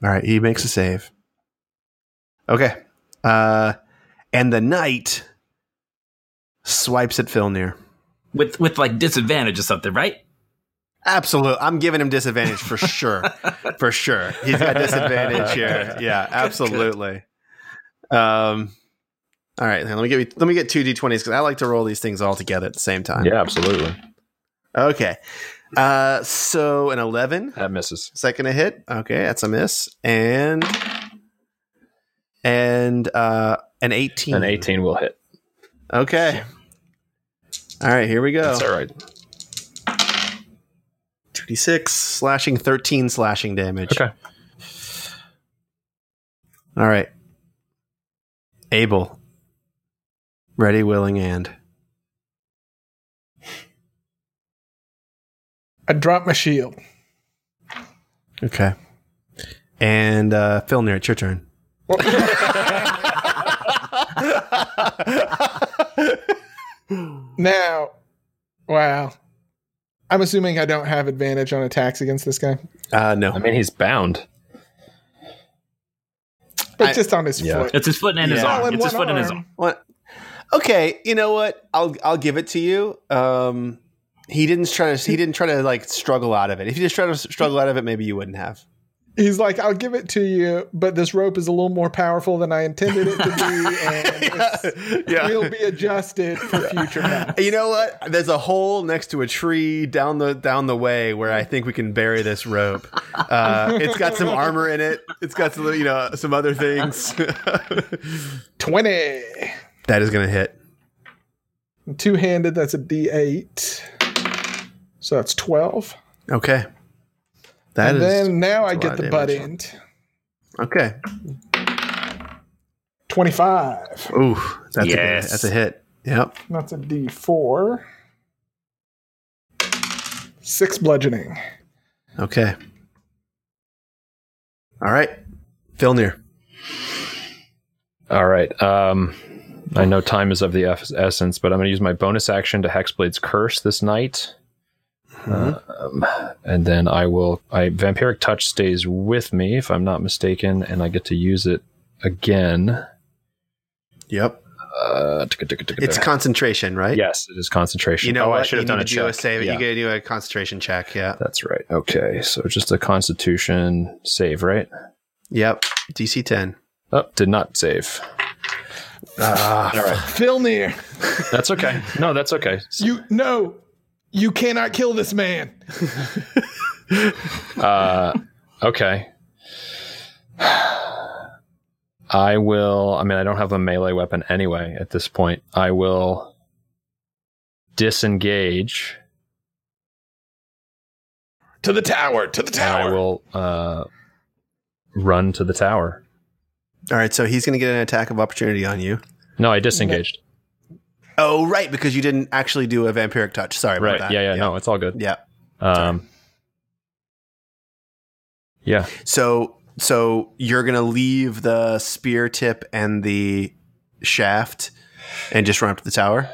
All right, he makes a save. Okay. Uh, and the knight swipes at Fjolnir. With, with like, disadvantage or something, right? Absolutely. I'm giving him disadvantage for sure. For sure. He's got disadvantage here. Yeah, absolutely. Um... All right, let me get let me get two d twenties because I like to roll these things all together at the same time. Yeah, absolutely. Okay, uh, so an eleven that misses. Second to hit. Okay, that's a miss, and and uh, an eighteen. An eighteen will hit. Okay, All right, here we go. That's all right. two d six slashing, thirteen slashing damage. Okay. All right. Abel. Ready, willing, and. I dropped my shield. Okay. And uh, Fjolnir, it's your turn. Now, wow. I'm assuming I don't have advantage on attacks against this guy. Uh, no. I mean, he's bound. But I, just on his yeah. foot. It's his foot and yeah. his arm. It's his foot arm. and his arm. What? Okay, you know what? I'll I'll give it to you. Um, he didn't try to he didn't try to like struggle out of it. If you just tried to struggle out of it, maybe you wouldn't have. He's like, I'll give it to you, but this rope is a little more powerful than I intended it to be, and yeah. Yeah. it'll be adjusted for future maps. You know what? There's a hole next to a tree down the down the way where I think we can bury this rope. Uh, it's got some armor in it. It's got some, you know, some other things. twenty. That is going to hit. Two-handed, that's a D eight. So that's twelve. Okay. That and is, then now I get the butt end. Okay. twenty-five. Ooh, that's, yes. a, that's a hit. Yep. That's a D four. Six bludgeoning. Okay. All right. Fjolnir. All right. Um, I know time is of the essence, but I'm going to use my bonus action to Hexblade's Curse this night. Mm-hmm. Um, and then I will. I Vampiric Touch stays with me, if I'm not mistaken, and I get to use it again. Yep. Uh, ticka, ticka, ticka, it's concentration, right? Yes, it is concentration. You know, oh, I should have done a check. Save, yeah. You got to do a concentration check. Yeah, that's right. Okay, so just a Constitution save, right? Yep. D C ten. Oh, did not save. Ah, all right. Fjolnir. That's okay. No, that's okay. You no. You cannot kill this man. uh, okay. I will... I mean, I don't have a melee weapon anyway at this point. I will disengage. To the tower! To the tower! And I will uh, run to the tower. All right, so he's going to get an attack of opportunity on you. No, I disengaged. Oh, right, because you didn't actually do a Vampiric Touch. Sorry about right. that. Yeah, yeah, yeah, no, it's all good. Yeah. Um, yeah. So so you're going to leave the spear tip and the shaft and just run up to the tower?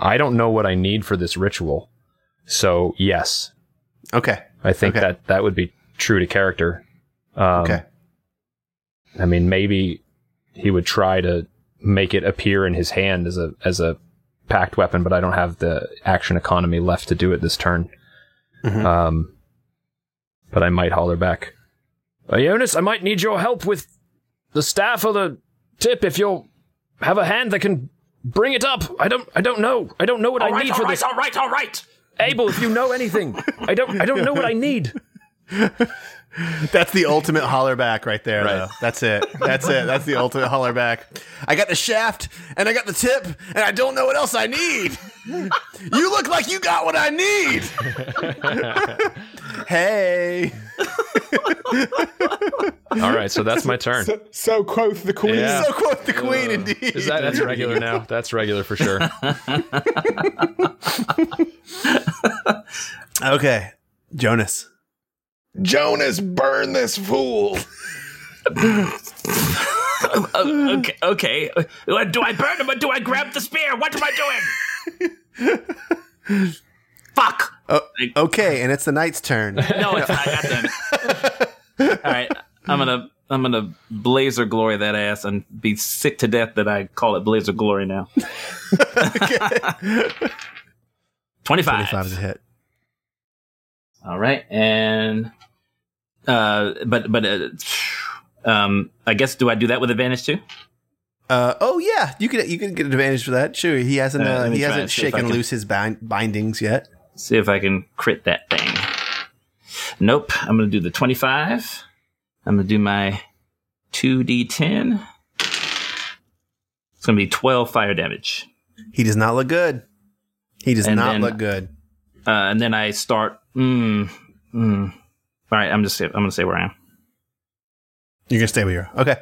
I don't know what I need for this ritual. So, yes. Okay. I think okay. that that would be true to character. Um, okay. I mean, maybe he would try to make it appear in his hand as a as a packed weapon, but I don't have the action economy left to do it this turn. Mm-hmm. Um, but I might holler back. Oh, Jonas, I might need your help with the staff or the tip if you'll have a hand that can bring it up. I don't I don't know. I don't know what all I right, need for right, this. All right, all right, all right. Abel, if you know anything. I don't I don't know what I need. That's the ultimate holler back right there. Right. Though. That's it. That's it. That's the ultimate holler back. I got the shaft and I got the tip and I don't know what else I need. You look like you got what I need. Hey. All right. So that's my turn. So, so quoth the queen. Yeah. So quoth the queen. Uh, indeed. Is that, that's regular now. That's regular for sure. Okay. Jonas. Jonas, burn this fool. okay, okay. Do I burn him or do I grab the spear? What am I doing? Fuck. Oh, okay, and it's the knight's turn. No, it's not. Goddamn it. All right, I'm gonna, I'm gonna blazer glory that ass and be sick to death that I call it blazer glory now. Twenty-five. Twenty-five is a hit. All right, and uh, but but uh, um, I guess do I do that with advantage too? Uh, oh yeah, you could you could get an advantage for that. Sure, he hasn't uh, uh, he hasn't shaken loose his bind- bindings yet. See if I can crit that thing. Nope, I'm gonna do the twenty-five. I'm gonna do my two d ten. It's going to be twelve fire damage. He does not look good. He does and not then, look good. Uh, and then I start. Mm, mm. All right, I'm just. I'm going to stay where I am. You're going to stay where you are. Okay.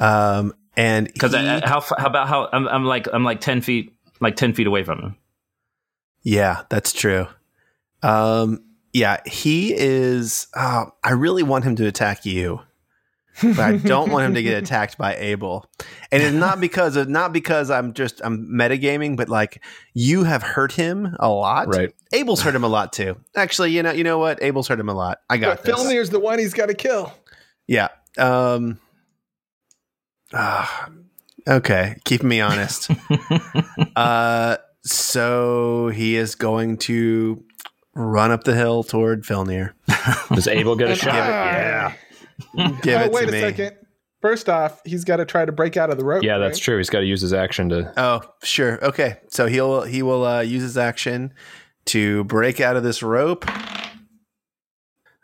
Um, and because how, how about how I'm, I'm like I'm like ten feet like ten feet away from him. Yeah, that's true. Um, yeah, he is. Oh, I really want him to attack you. But I don't want him to get attacked by Abel, and it's not because of not because I'm just I'm metagaming, but like you have hurt him a lot. Right, Abel's hurt him a lot too. Actually, you know, you know what? Abel's hurt him a lot. I got but this. Fjolnir's the one he's got to kill. Yeah. Um. Uh, okay, keeping me honest. uh, so he is going to run up the hill toward Fjolnir. Does Abel get a shot? I- yeah. Give oh, it wait to a me. second. First off, he's got to try to break out of the rope. Yeah, that's right? true. He's got to use his action to. Oh, sure. Okay, so he'll he will uh, use his action to break out of this rope.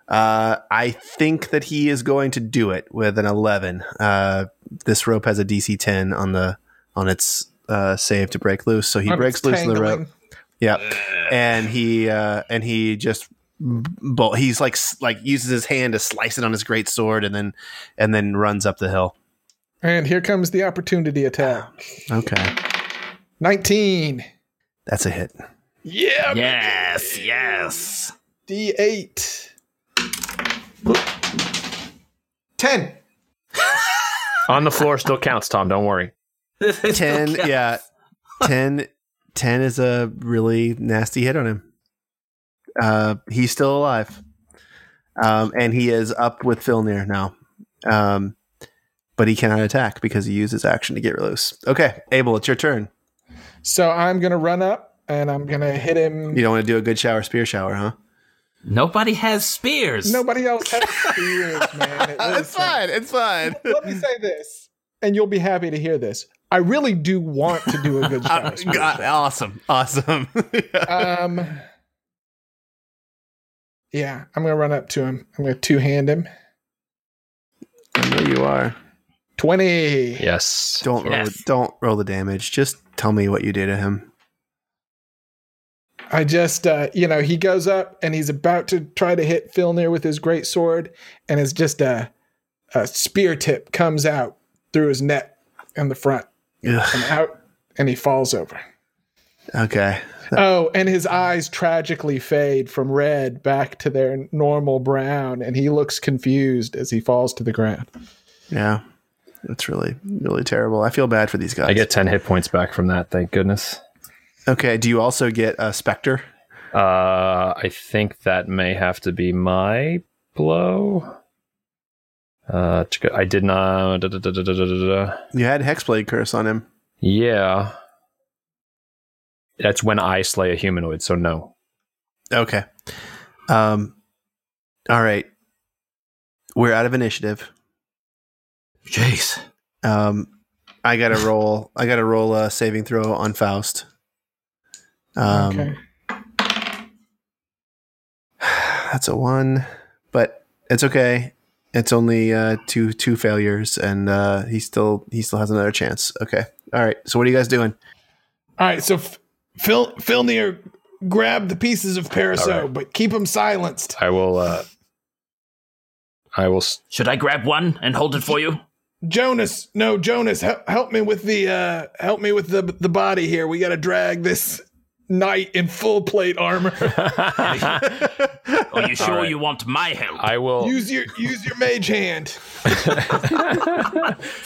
Uh, I think that he is going to do it with an eleven. Uh, this rope has a D C ten on the on its uh, save to break loose, so he oh, breaks loose in the rope. Yeah, and he uh, and he just. But he's like like uses his hand to slice it on his great sword and then and then runs up the hill. And here comes the opportunity attack. Okay. nineteen. That's a hit. Yeah. Yes, baby. Yes. D eight. ten. On the floor still counts, Tom, don't worry. ten, yeah. ten, ten is a really nasty hit on him. Uh, he's still alive, um, and he is up with Fjolnir now, um, but he cannot attack because he used his action to get loose. Okay, Abel, it's your turn. So I'm going to run up, and I'm going to hit him. You don't want to do a good shower spear shower, huh? Nobody has spears. Nobody else has spears, man. It really it's sucks. fine. It's fine. Let me say this, and you'll be happy to hear this. I really do want to do a good shower spear God, shower. Awesome. Awesome. um... Yeah, I'm going to run up to him. I'm going to two-hand him. I know you are. twenty. Yes. Don't yes. roll the, don't roll the damage. Just tell me what you did to him. I just, uh, you know, he goes up and he's about to try to hit Fjolnir with his great sword, and it's just a, a spear tip comes out through his neck in the front. Ugh. And out, and he falls over. Okay. Oh, and his eyes tragically fade from red back to their normal brown, and he looks confused as he falls to the ground. Yeah, that's really, really terrible. I feel bad for these guys. I get ten hit points back from that, thank goodness. Okay, do you also get a Spectre? Uh, I think that may have to be my blow. Uh, I did not... Da, da, da, da, da, da. You had Hexblade Curse on him. Yeah. That's when I slay a humanoid, so no. Okay. Um, all right. We're out of initiative. Jeez. Um, I gotta roll. I gotta roll a saving throw on Faust. Um, okay. That's a one, but it's okay. It's only uh, two two failures, and uh, he still he still has another chance. Okay. All right. So what are you guys doing? All right. So. F- Phil, Fjolnir, grab the pieces of Paraso, right. But keep them silenced. I will. Uh, I will. S- Should I grab one and hold it for you, Jonas? No, Jonas, help, help me with the uh, help me with the the body here. We got to drag this knight in full plate armor. Are you sure right. you want my help? I will use your use your mage hand. So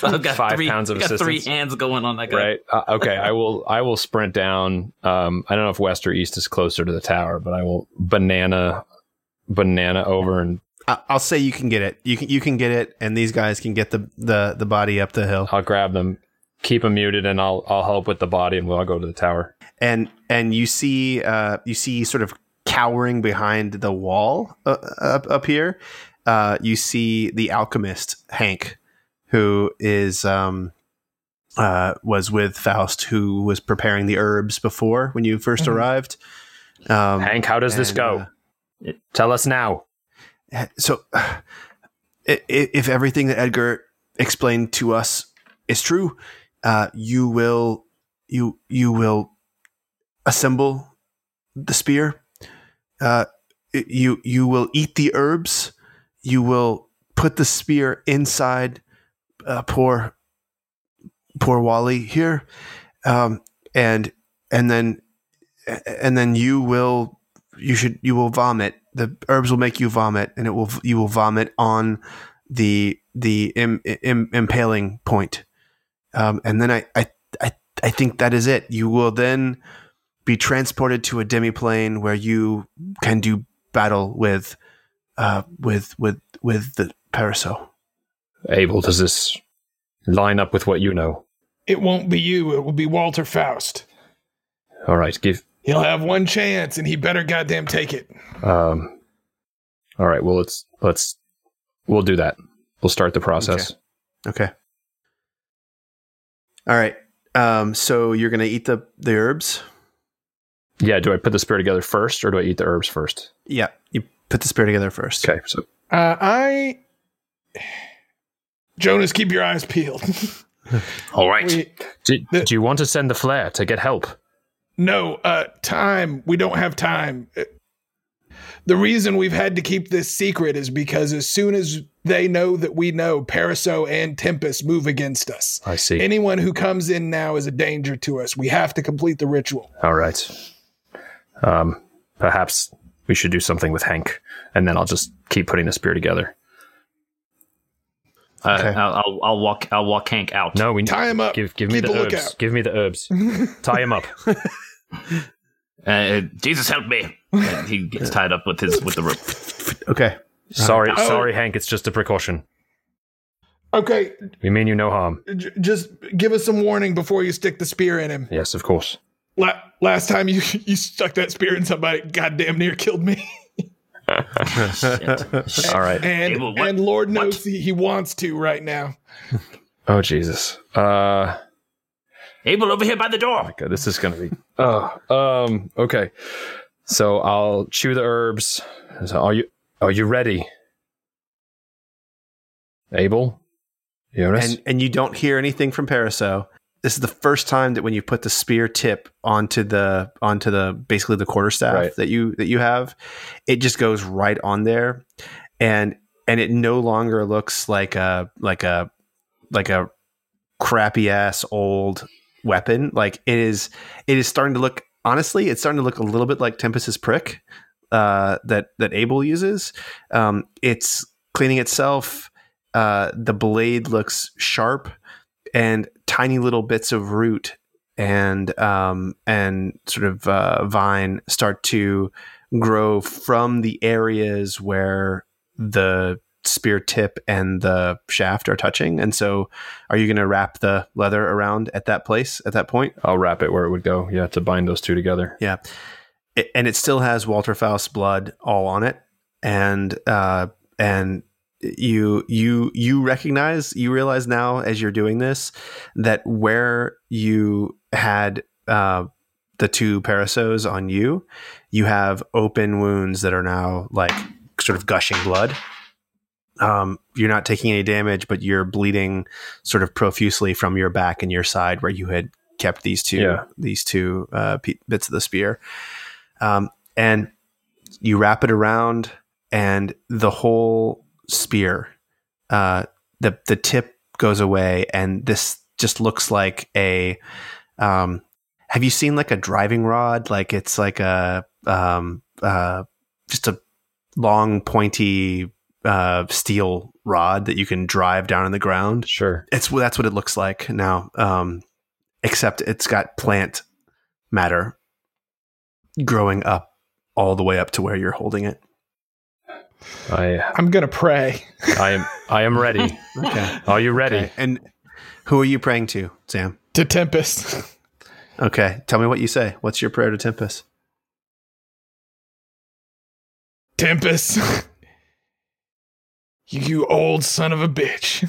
I've got Five three, pounds of got assistance. Three hands going on that guy. Right. Uh, okay. I will. I will sprint down. Um. I don't know if west or east is closer to the tower, but I will banana, banana over and. I, I'll say you can get it. You can. You can get it, and these guys can get the the the body up the hill. I'll grab them, keep them muted, and I'll I'll help with the body, and we'll all go to the tower. And and you see uh you see sort of. Cowering behind the wall uh, up, up here, uh, you see the alchemist Hank, who is um, uh, was with Faust, who was preparing the herbs before when you first mm-hmm. arrived. Um, Hank, how does and, this go? Uh, it, Tell us now. So, uh, if everything that Edgar explained to us is true, uh, you will you you will assemble the spear. Uh, you you will eat the herbs. You will put the spear inside uh, poor poor Wally here, um, and and then and then you will you should you will vomit. The herbs will make you vomit, and it will you will vomit on the the im, im, impaling point, um, and then I, I I I think that is it. You will then be transported to a demiplane where you can do battle with uh, with with with the Paraso. Abel, does this line up with what you know? It won't be you. It will be Walter Faust. All right, give. He'll have one chance, and he better goddamn take it. Um. All right. Well, let's let's we'll do that. We'll start the process. Okay. okay. All right. Um. So you're gonna eat the the herbs. Yeah. Do I put the spear together first, or do I eat the herbs first? Yeah. You put the spear together first. Okay. So uh, I, Jonas, keep your eyes peeled. All right. We, do, the, do you want to send the flare to get help? No, uh, time. We don't have time. The reason we've had to keep this secret is because as soon as they know that we know, Paraso and Tempest move against us. I see. Anyone who comes in now is a danger to us. We have to complete the ritual. All right. Um, perhaps we should do something with Hank, and then I'll just keep putting the spear together. Uh, okay. I'll, I'll, I'll walk. I'll walk Hank out. No, we tie him up. Give, give me the herbs. Give me the herbs. Tie him up. uh, Jesus help me! Uh, he gets tied up with his with the rope. Okay. Sorry, oh. sorry, Hank. It's just a precaution. Okay. We mean you no harm. J- just give us some warning before you stick the spear in him. Yes, of course. La- last time you you stuck that spear in somebody, goddamn near killed me. Shit. All right, and, Abel, what, and Lord knows he, he wants to right now. Oh Jesus! Uh, Abel over here by the door. Oh my God, this is gonna be. Oh, um, okay. So I'll chew the herbs. So are you are you ready, Abel? Jonas? And and you don't hear anything from Paraso. This is the first time that when you put the spear tip onto the onto the basically the quarterstaff right. that you that you have, it just goes right on there, and and it no longer looks like a like a like a crappy ass old weapon. Like it is it is starting to look honestly, it's starting to look a little bit like Tempest's prick uh, that that Abel uses. Um, it's cleaning itself. Uh, the blade looks sharp. And tiny little bits of root and um, and sort of uh, vine start to grow from the areas where the spear tip and the shaft are touching. And so, are you going to wrap the leather around at that place at that point? I'll wrap it where it would go. Yeah, to bind those two together. Yeah, it, and it still has Walter Faust's blood all on it, and uh, and. You you you recognize you realize now as you're doing this that where you had uh, the two Parasos on you, you have open wounds that are now like sort of gushing blood. Um, you're not taking any damage, but you're bleeding sort of profusely from your back and your side where you had kept these two yeah. these two uh, p- bits of the spear, um, and you wrap it around and the whole. Spear uh the the tip goes away and this just looks like a um have you seen like a driving rod, like it's like a um uh just a long pointy uh steel rod that you can drive down in the ground? Sure. It's that's what it looks like now, um except it's got plant matter growing up all the way up to where you're holding it. I, I'm gonna pray. I am. I am ready. Okay. Are you ready? Okay. And who are you praying to, Sam? To Tempest. Okay. Tell me what you say. What's your prayer to Tempest? Tempest, you old son of a bitch.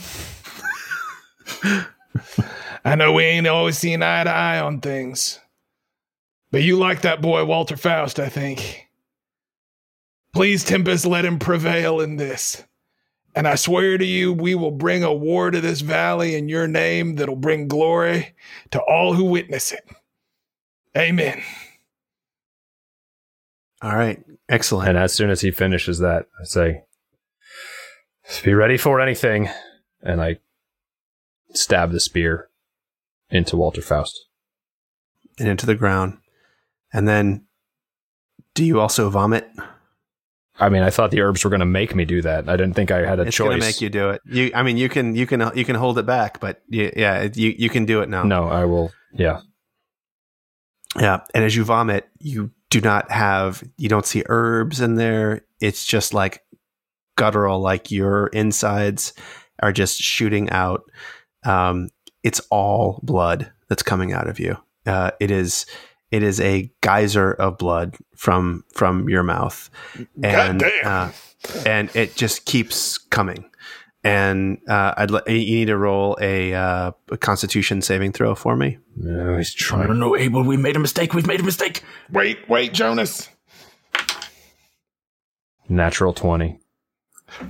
I know we ain't always seen eye to eye on things, but you like that boy Walter Faust, I think. Please, Tempest, let him prevail in this. And I swear to you, we will bring a war to this valley in your name that'll bring glory to all who witness it. Amen. All right. Excellent. And as soon as he finishes that, I say, be ready for anything. And I stab the spear into Walter Faust. And into the ground. And then, do you also vomit? I mean, I thought the herbs were going to make me do that. I didn't think I had a it's choice. It's going to make you do it. You, I mean, you can, you can, you can hold it back, but you, yeah, you, you can do it now. No, I will. Yeah, yeah. And as you vomit, you do not have, you don't see herbs in there. It's just like guttural, like your insides are just shooting out. Um, it's all blood that's coming out of you. Uh, it is. It is a geyser of blood from from your mouth, and uh, and it just keeps coming. And uh, I'd l- you need to roll a, uh, a Constitution saving throw for me. No, he's trying. I don't know, Abel. We made a mistake. We've made a mistake. Wait, wait, Jonas. Natural twenty.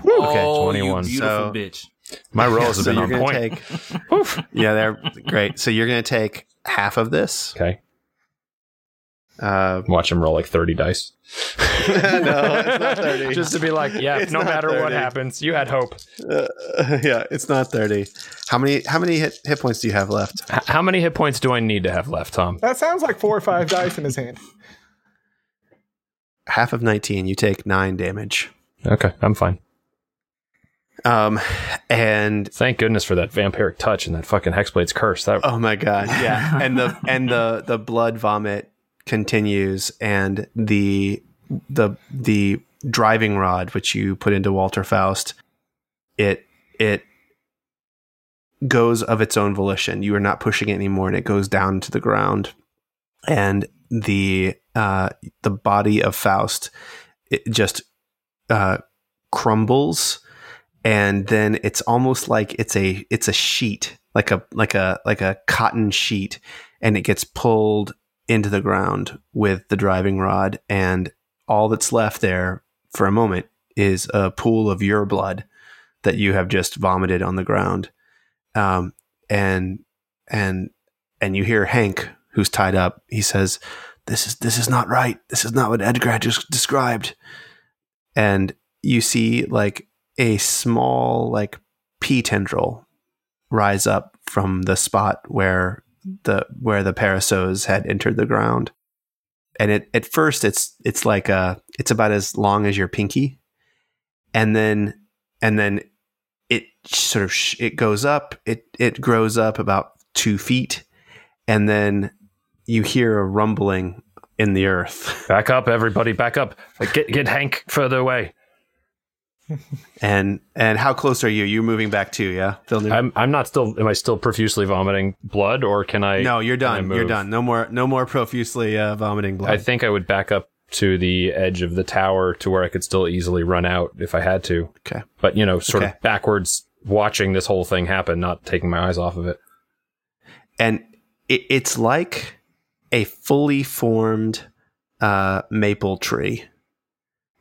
Woo, okay, oh, twenty-one. You beautiful so, bitch. My rolls have so been on point. Take, yeah, they're great. So you're going to take half of this. Okay. Uh, Watch him roll like thirty dice. No, it's not thirty. Just to be like, yeah, it's no matter thirty. What happens, you had hope. Uh, yeah, it's not thirty. How many How many hit, hit points do you have left? H- how many hit points do I need to have left, Tom? That sounds like four or five dice in his hand. Half of nineteen, you take nine damage. Okay, I'm fine. Um, and thank goodness for that vampiric touch and that fucking Hexblade's curse. That oh my god, yeah, and the and the the blood vomit continues, and the the the driving rod which you put into Walter Faust, it it goes of its own volition. You are not pushing it anymore, and it goes down to the ground. And the uh, the body of Faust, it just uh, crumbles, and then it's almost like it's a it's a sheet, like a like a like a cotton sheet, and it gets pulled into the ground with the driving rod, and all that's left there for a moment is a pool of your blood that you have just vomited on the ground. Um, and, and, and you hear Hank, who's tied up. He says, this is, this is not right. This is not what Edgar just described. And you see like a small, like pea tendril rise up from the spot where the where the Parasos had entered the ground. And it at first it's it's like a it's about as long as your pinky, and then and then it sort of sh- it goes up it it grows up about two feet, and then you hear a rumbling in the earth. Back up, everybody, back up. Get get Hank further away. and and how close are you? You're moving back too, yeah? Phil, I'm I'm not still. Am I still profusely vomiting blood, or can I? No, you're done. You're done. No more. No more profusely uh, vomiting blood. I think I would back up to the edge of the tower to where I could still easily run out if I had to. Okay. But you know, sort okay. of backwards, watching this whole thing happen, not taking my eyes off of it. And it, it's like a fully formed uh, maple tree.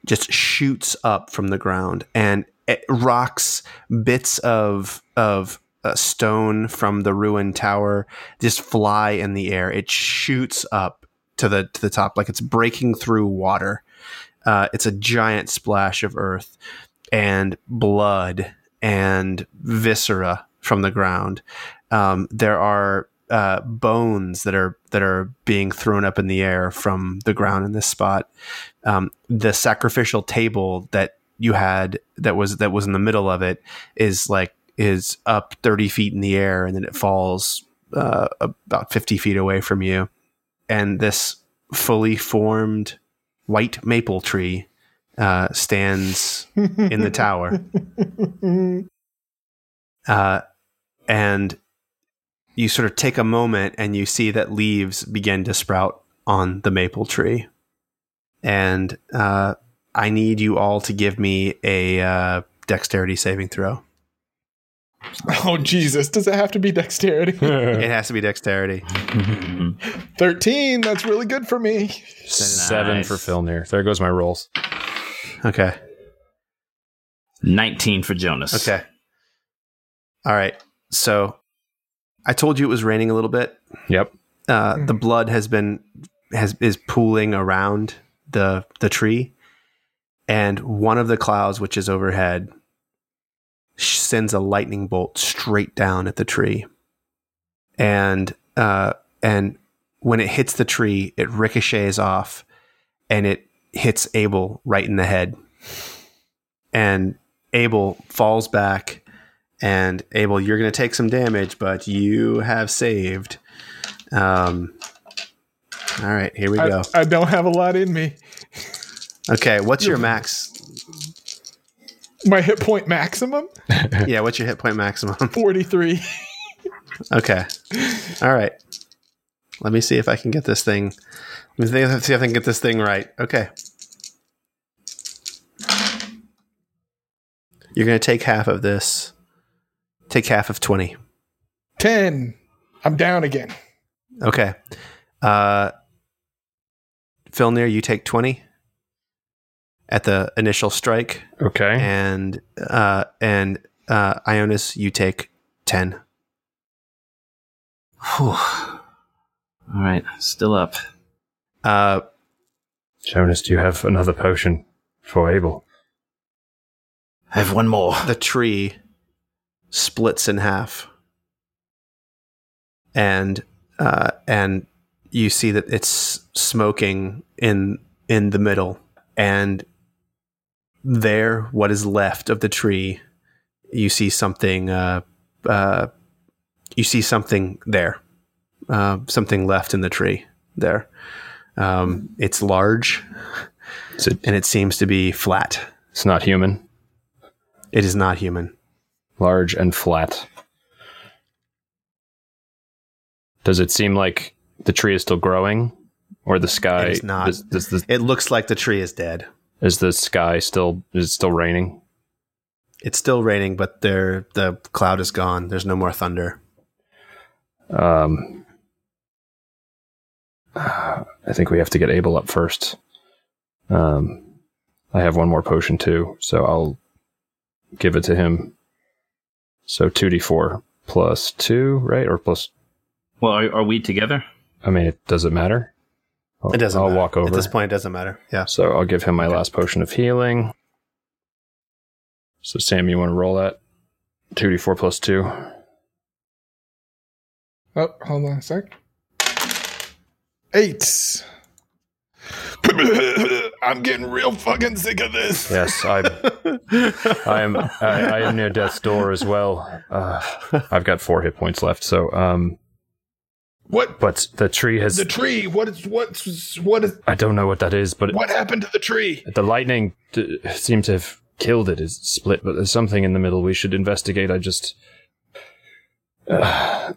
Just shoots up from the ground, and it rocks, bits of of uh, stone from the ruined tower just fly in the air. It shoots up to the to the top like it's breaking through water. Uh, it's a giant splash of earth and blood and viscera from the ground. Um, there are uh, bones that are that are being thrown up in the air from the ground in this spot. Um, the sacrificial table that you had that was that was in the middle of it is like is up thirty feet in the air, and then it falls uh, about fifty feet away from you. And this fully formed white maple tree uh, stands in the tower. Uh, and you sort of take a moment, and you see that leaves begin to sprout on the maple tree. And uh, I need you all to give me a uh, dexterity saving throw. Oh, Jesus. Does it have to be dexterity? It has to be dexterity. thirteen. That's really good for me. Seven nice. For Fjolnir. There goes my rolls. Okay. nineteen for Jonas. Okay. All right. So I told you it was raining a little bit. Yep. Uh, mm-hmm. The blood has been has is pooling around the the tree, and one of the clouds, which is overhead, sends a lightning bolt straight down at the tree, and uh, and when it hits the tree, it ricochets off, and it hits Abel right in the head, and Abel falls back. And Abel, you're going to take some damage, but you have saved. Um, all right, here we I, go. I don't have a lot in me. Okay, what's your max? My hit point maximum? Yeah, what's your hit point maximum? forty-three. Okay. All right. Let me see if I can get this thing. Let me see if I can get this thing right. Okay. You're going to take half of this. Take half of twenty. ten. I'm down again. Okay. Uh, Fjolnir, you take twenty at the initial strike. Okay. And uh, and uh, Ionis, you take ten. Whew. All right. Still up. Uh, Jonas, do you have another potion for Abel? I have one more. The tree splits in half, and uh, and you see that it's smoking in in the middle, and there, what is left of the tree, you see something. Uh, uh, you see something there, uh, something left in the tree there. Um, it's large, so, and it seems to be flat. It's not human. It is not human. Large and flat. Does it seem like the tree is still growing, or the sky? It's not. Does, does the, it looks like the tree is dead. Is the sky still? Is it still raining? It's still raining, but there the cloud is gone. There's no more thunder. Um, I think we have to get Abel up first. Um, I have one more potion too, so I'll give it to him. So two d four plus two, right? Or plus... Well, are, are we together? I mean, it doesn't matter. I'll, it doesn't I'll matter. Walk over. At this point, it doesn't matter. Yeah. So I'll give him my okay. last potion of healing. So Sam, you want to roll that? two d four plus two. Oh, hold on a sec. Eight. I'm getting real fucking sick of this. Yes, I I am I, I am near death's door as well. Uh, I've got four hit points left, so um what but the tree has the tree what is what's what is I don't know what that is, but what it, happened to the tree? The lightning d- seems to have killed it. It's split, but there's something in the middle we should investigate. I just uh,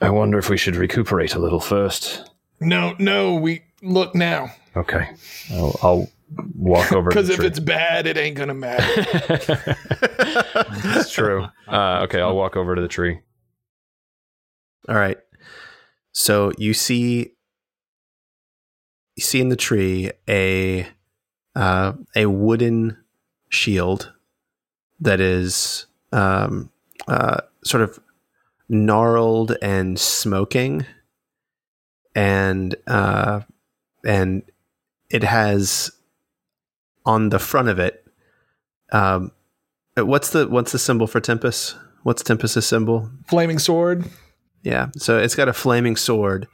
I wonder if we should recuperate a little first. No, no, we look now. Okay, I'll, I'll walk over. Because if it's bad, it ain't gonna matter. That's true. Uh, okay, I'll walk over to the tree. All right. So you see, you see in the tree a uh, a wooden shield that is um, uh, sort of gnarled and smoking, and uh, and. It has on the front of it. Um, what's the what's the symbol for Tempest? What's Tempest's symbol? Flaming sword. Yeah. So it's got a flaming sword,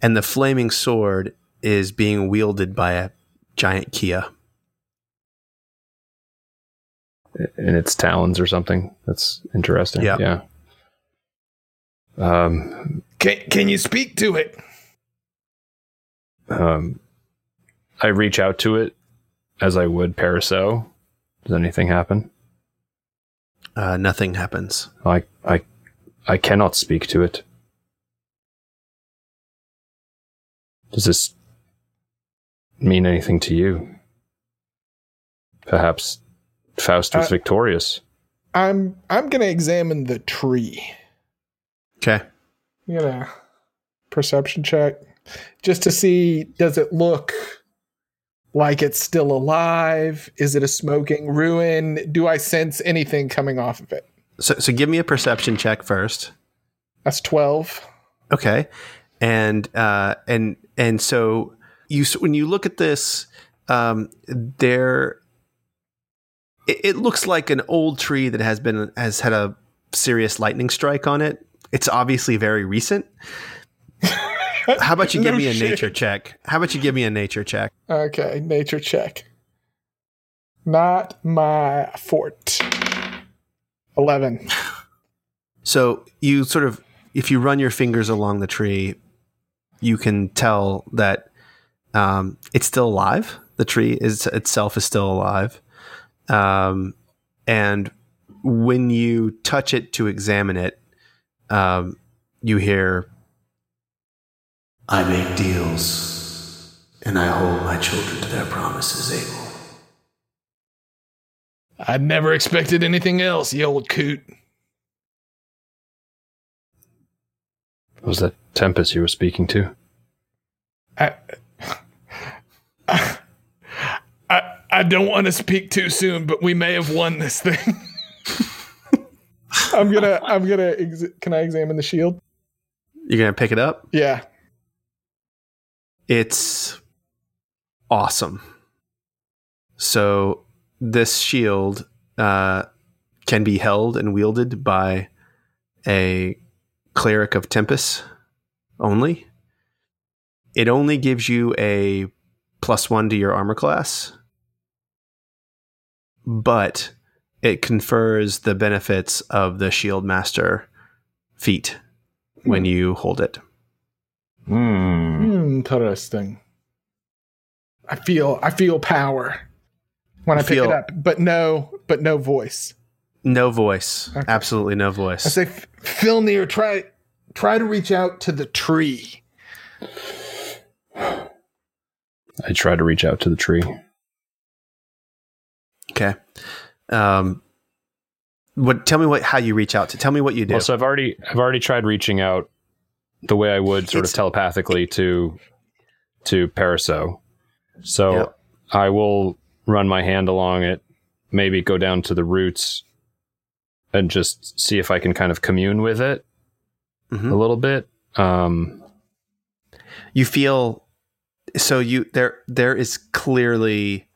and the flaming sword is being wielded by a giant Kia. In its talons or something. That's interesting. Yeah. yeah. Um. Can Can you speak to it? Um. I reach out to it as I would Paraso. Does anything happen? Uh, nothing happens. I, I, I cannot speak to it. Does this mean anything to you? Perhaps Faust was uh, victorious. I'm, I'm gonna examine the tree. Okay. You know, perception check, just to see does it look like it's still alive? Is it a smoking ruin? Do I sense anything coming off of it? So, so give me a perception check first. That's twelve. Okay, and uh, and and so you when you look at this, um, there it, it looks like an old tree that has been has had a serious lightning strike on it. It's obviously very recent. How about you give no me a shit. nature check? How about you give me a nature check? Okay, nature check. Not my fort. eleven. So you sort of, if you run your fingers along the tree, you can tell that um, it's still alive. The tree is itself is still alive. Um, and when you touch it to examine it, um, you hear... I make deals, and I hold my children to their promises, Abel. I never expected anything else, you old coot. Was that Tempest you were speaking to? I, I, I, I don't want to speak too soon, but we may have won this thing. I'm gonna, I'm gonna. Ex- can I examine the shield? You're gonna pick it up? Yeah. It's awesome. So this shield uh, can be held and wielded by a cleric of Tempest only. It only gives you a plus one to your armor class, but it confers the benefits of the Shield Master feat mm. when you hold it. Hmm. Interesting. I feel I feel power when I pick it up, but no, but no voice. No voice. Okay. Absolutely no voice. I say, Fjolnir, try try to reach out to the tree. I try to reach out to the tree. Okay. Um. What? Tell me what? How you reach out to? Tell me what you do. Well, so I've already I've already tried reaching out. The way I would sort it's, of telepathically to to Paraso. So yep. I will run my hand along it, maybe go down to the roots and just see if I can kind of commune with it mm-hmm. a little bit. Um, you feel so you there there is clearly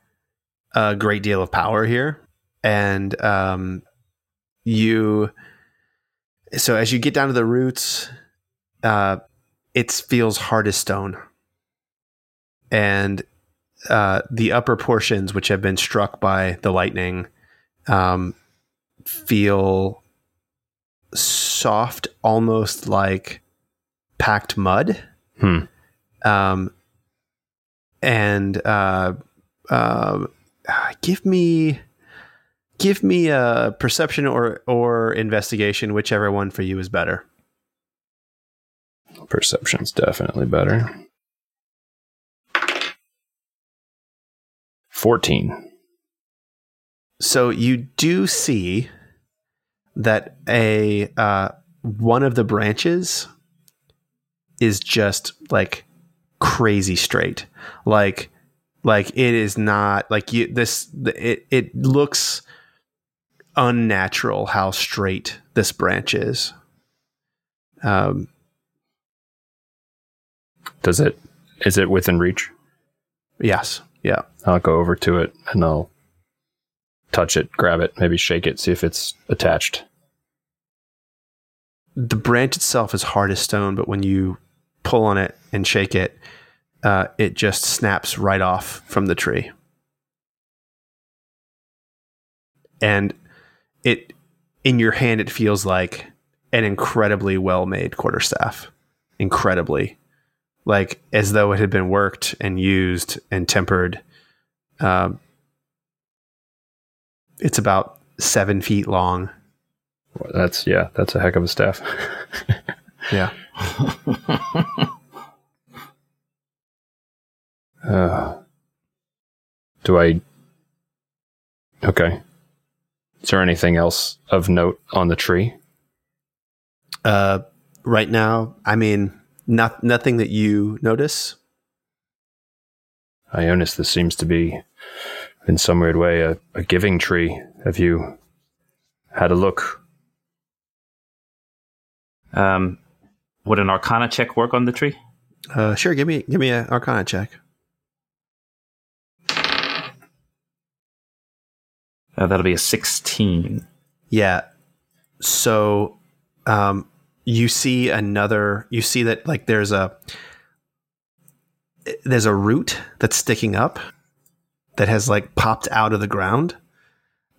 a great deal of power here. And um, you so as you get down to the roots, Uh, it feels hard as stone, and uh, the upper portions, which have been struck by the lightning, um, feel soft, almost like packed mud. Hmm. Um, and uh, uh, give me, give me a perception or or investigation, whichever one for you is better. Perception's definitely better. fourteen. So you do see that a uh, one of the branches is just like crazy straight. Like, like it is not like you. This it it looks unnatural how straight this branch is. Um. Does it, is it within reach? Yes. Yeah. I'll go over to it and I'll touch it, grab it, maybe shake it, see if it's attached. The branch itself is hard as stone, but when you pull on it and shake it, uh, it just snaps right off from the tree. And it, in your hand, it feels like an incredibly well-made quarterstaff. Incredibly. Like as though it had been worked and used and tempered. Um, it's about seven feet long. Well, that's yeah, that's a heck of a staff. Yeah. uh, do I? Okay. Is there anything else of note on the tree? Uh, right now, I mean. Not, nothing that you notice? Ionis, this seems to be, in some weird way, a, a giving tree. Have you had a look? Um, would an Arcana check work on the tree? Uh, sure, give me give me an Arcana check. Uh, that'll be a sixteen. Yeah. So, um, you see another. You see that like there's a there's a root that's sticking up that has like popped out of the ground,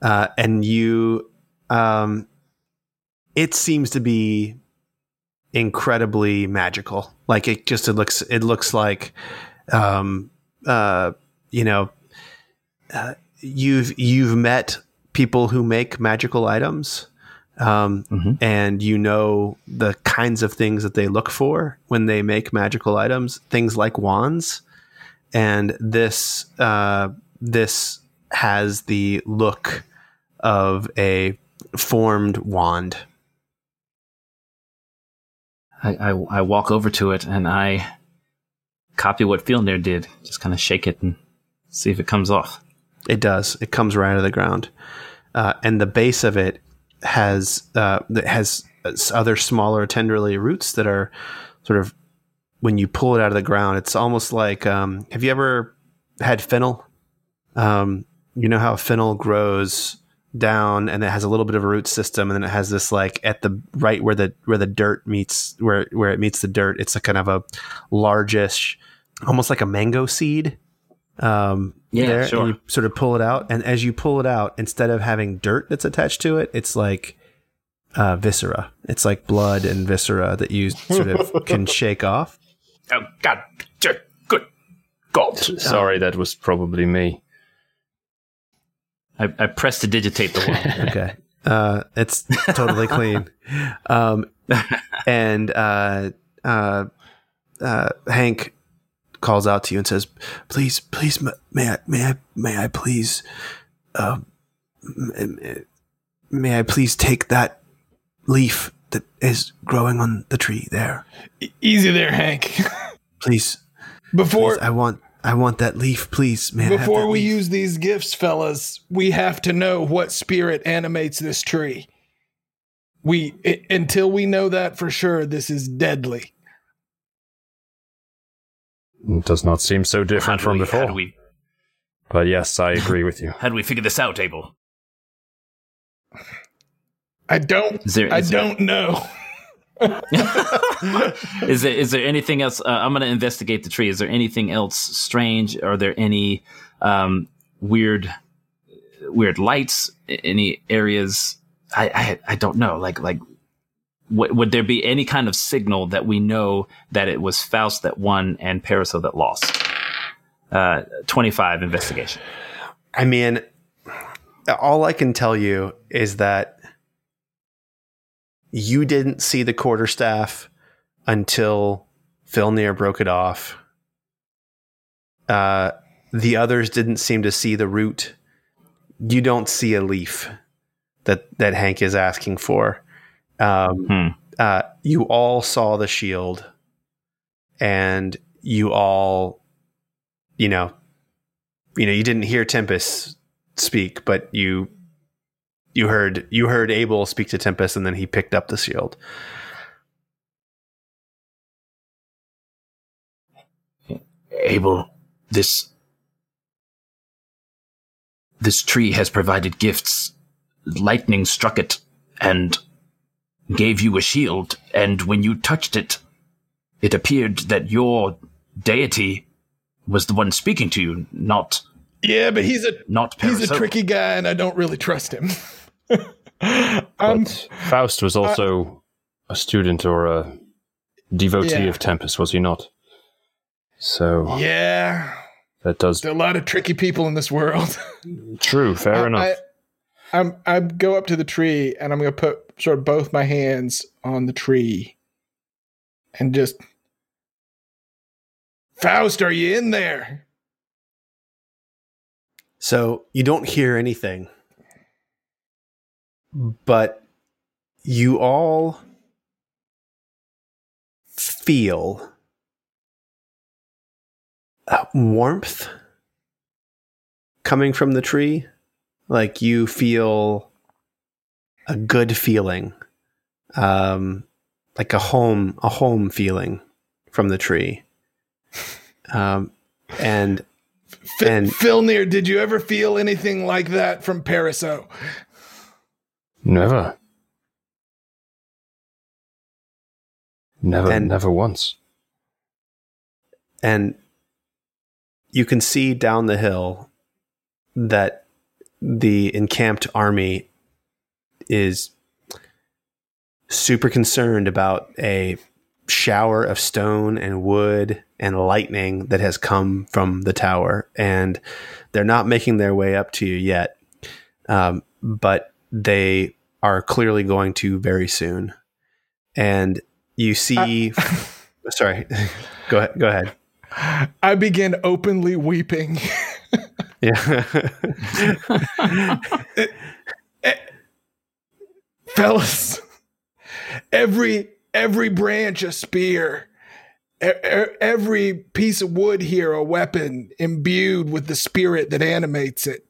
uh, and you. Um, it seems to be incredibly magical. Like it just it looks it looks like, um, uh, you know. Uh, You've you've met people who make magical items, um, mm-hmm. and you know the kinds of things that they look for when they make magical items, things like wands. And this uh, this has the look of a formed wand. I I, I walk over to it and I copy what Fjolnir did. Just kind of shake it and see if it comes off. It does. It comes right out of the ground, uh, and the base of it has uh, has other smaller tenderly roots that are sort of, when you pull it out of the ground, it's almost like. Um, have you ever had fennel? Um, you know how fennel grows down, and it has a little bit of a root system, and then it has this like at the right where the where the dirt meets where where it meets the dirt. It's a kind of a largish, almost like a mango seed. Um, yeah, there, sure. And you sort of pull it out, and as you pull it out, instead of having dirt that's attached to it, it's like uh, viscera. It's like blood and viscera that you sort of can shake off. Oh God! Good God! Sorry, um, that was probably me. I, I pressed to digitate the one. Okay, uh, it's totally clean. Um, and uh, uh, uh, Hank calls out to you and says, "Please, please, may I, may I, may I please, uh, may I please take that leaf that is growing on the tree there?" Easy there, Hank. Please, before please, I want, I want that leaf, please, man. Before we leaf. use these gifts, fellas, we have to know what spirit animates this tree. We it, until we know that for sure, this is deadly. It does not seem so different from before. We, but yes, I agree with you. How do we figure this out, Abel? I don't. Is there, is I there, don't know. is there? Is there anything else? Uh, I'm going to investigate the tree. Is there anything else strange? Are there any um, weird, weird lights? Any areas? I, I I don't know. Like like, w- would there be any kind of signal that we know that it was Faust that won and Paraso that lost? Uh, twenty-five investigation. I mean, all I can tell you is that you didn't see the quarterstaff until Fjolnir broke it off. Uh, the others didn't seem to see the root. You don't see a leaf that, that Hank is asking for. Um, hmm. uh, you all saw the shield, and you all, you know, you know, you didn't hear Tempest speak, but you, you heard, you heard Abel speak to Tempest, and then he picked up the shield. Abel, this, this tree has provided gifts. Lightning struck it, and gave you a shield, and when you touched it, it appeared that your deity was the one speaking to you, not yeah, but he's a not Parisot. He's a tricky guy, and I don't really trust him. um, Faust was also uh, a student or a devotee yeah. of Tempest, was he not? So yeah, that does. There are a lot of tricky people in this world. True, fair I, enough. I, I'm I go up to the tree, and I'm going to put sort of both my hands on the tree and just, Faust, are you in there? So you don't hear anything, but you all feel warmth coming from the tree. Like, you feel a good feeling, um, like a home, a home feeling from the tree. Um, and F- and Fjolnir, did you ever feel anything like that from Paraso? Never, never, and, never once. And you can see down the hill that the encamped army is super concerned about a shower of stone and wood and lightning that has come from the tower, and they're not making their way up to you yet, um, but they are clearly going to very soon. And you see... I- sorry. go ahead. Go ahead. I begin openly weeping. Yeah. Fellas, every every branch a spear, every piece of wood here a weapon imbued with the spirit that animates it.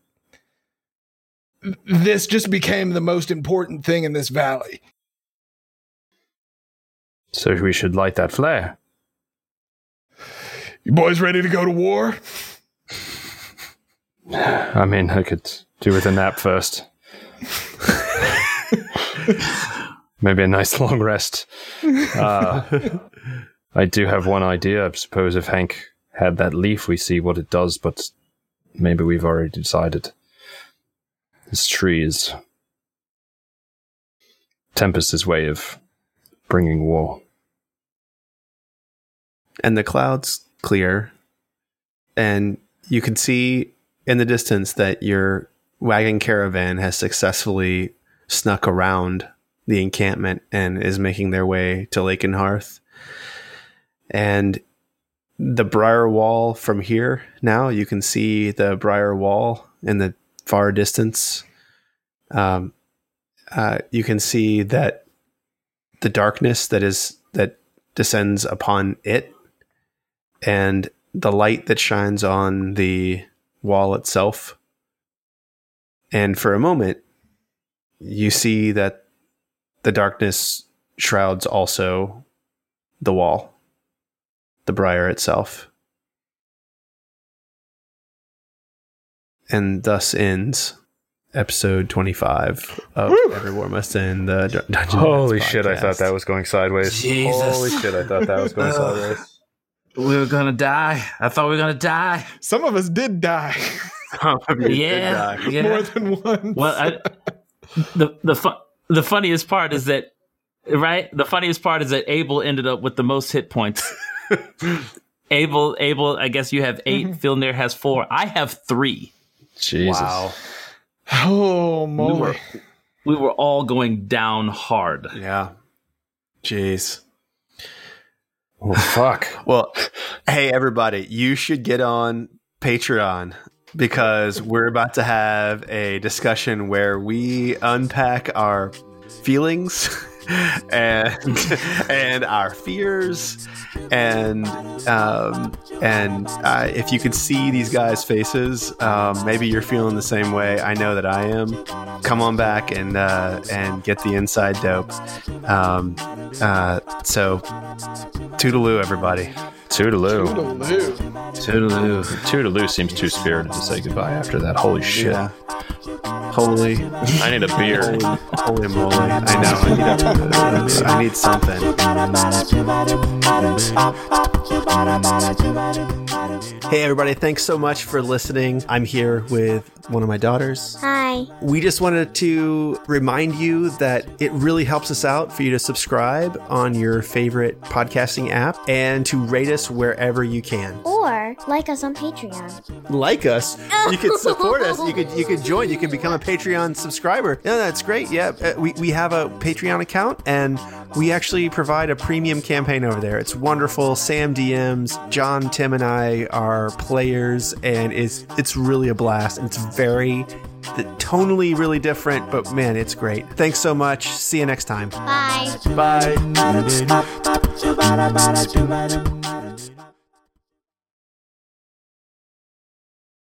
This just became the most important thing in this valley. So we should light that flare. You boys ready to go to war? I mean, I could do with a nap first. Maybe a nice long rest. Uh, I do have one idea. I suppose if Hank had that leaf, we see what it does, but maybe we've already decided. This tree is Tempest's way of bringing war. And the clouds clear, and you can see in the distance that your wagon caravan has successfully snuck around the encampment and is making their way to Lakenheath. And the briar wall from here now, you can see the briar wall in the far distance. Um, uh, you can see that the darkness that is that descends upon it, and the light that shines on the wall itself. And for a moment, you see that the darkness shrouds also the wall, the briar itself. And thus ends episode twenty-five of Every War Must End, the Dungeon Dads podcast. Holy shit, I thought that was going sideways. Jesus. Holy shit, I thought that was going sideways. We were gonna die. I thought we were gonna die. Some of us did die. Some of us yeah, did die. Yeah. More than once. Well, I, the the fu- the funniest part is that, right? The funniest part is that Abel ended up with the most hit points. Abel, Abel. I guess you have eight. Mm-hmm. Fjolnir has four. I have three. Jesus. Wow. Oh, my. We were, we were all going down hard. Yeah. Jeez. Oh, fuck. Well, hey, everybody, you should get on Patreon, because we're about to have a discussion where we unpack our feelings and and our fears. And um, and uh, if you could see these guys' faces, um, maybe you're feeling the same way. I know that I am. Come on back and uh, and get the inside dope. Um, uh, so, toodaloo, everybody. Toodaloo. Toodaloo. Toodaloo. Toodaloo seems too spirited to say goodbye after that. Holy shit. Yeah. Holy. I need a beer. Holy, holy moly. I know. I need, a, I need something. Hey, everybody. Thanks so much for listening. I'm here with one of my daughters. Hi. We just wanted to remind you that it really helps us out for you to subscribe on your favorite podcasting app and to rate us wherever you can. Or like us on Patreon. Like us? You could support us. You could you could join. You could become a Patreon subscriber. Yeah, that's great. Yeah, we, we have a Patreon account, and we actually provide a premium campaign over there. It's wonderful. Sam D Ms, John, Tim, and I are players, and it's, it's really a blast. And it's very... The, tonally really different, but man, it's great. Thanks so much. See you next time. Bye. Bye.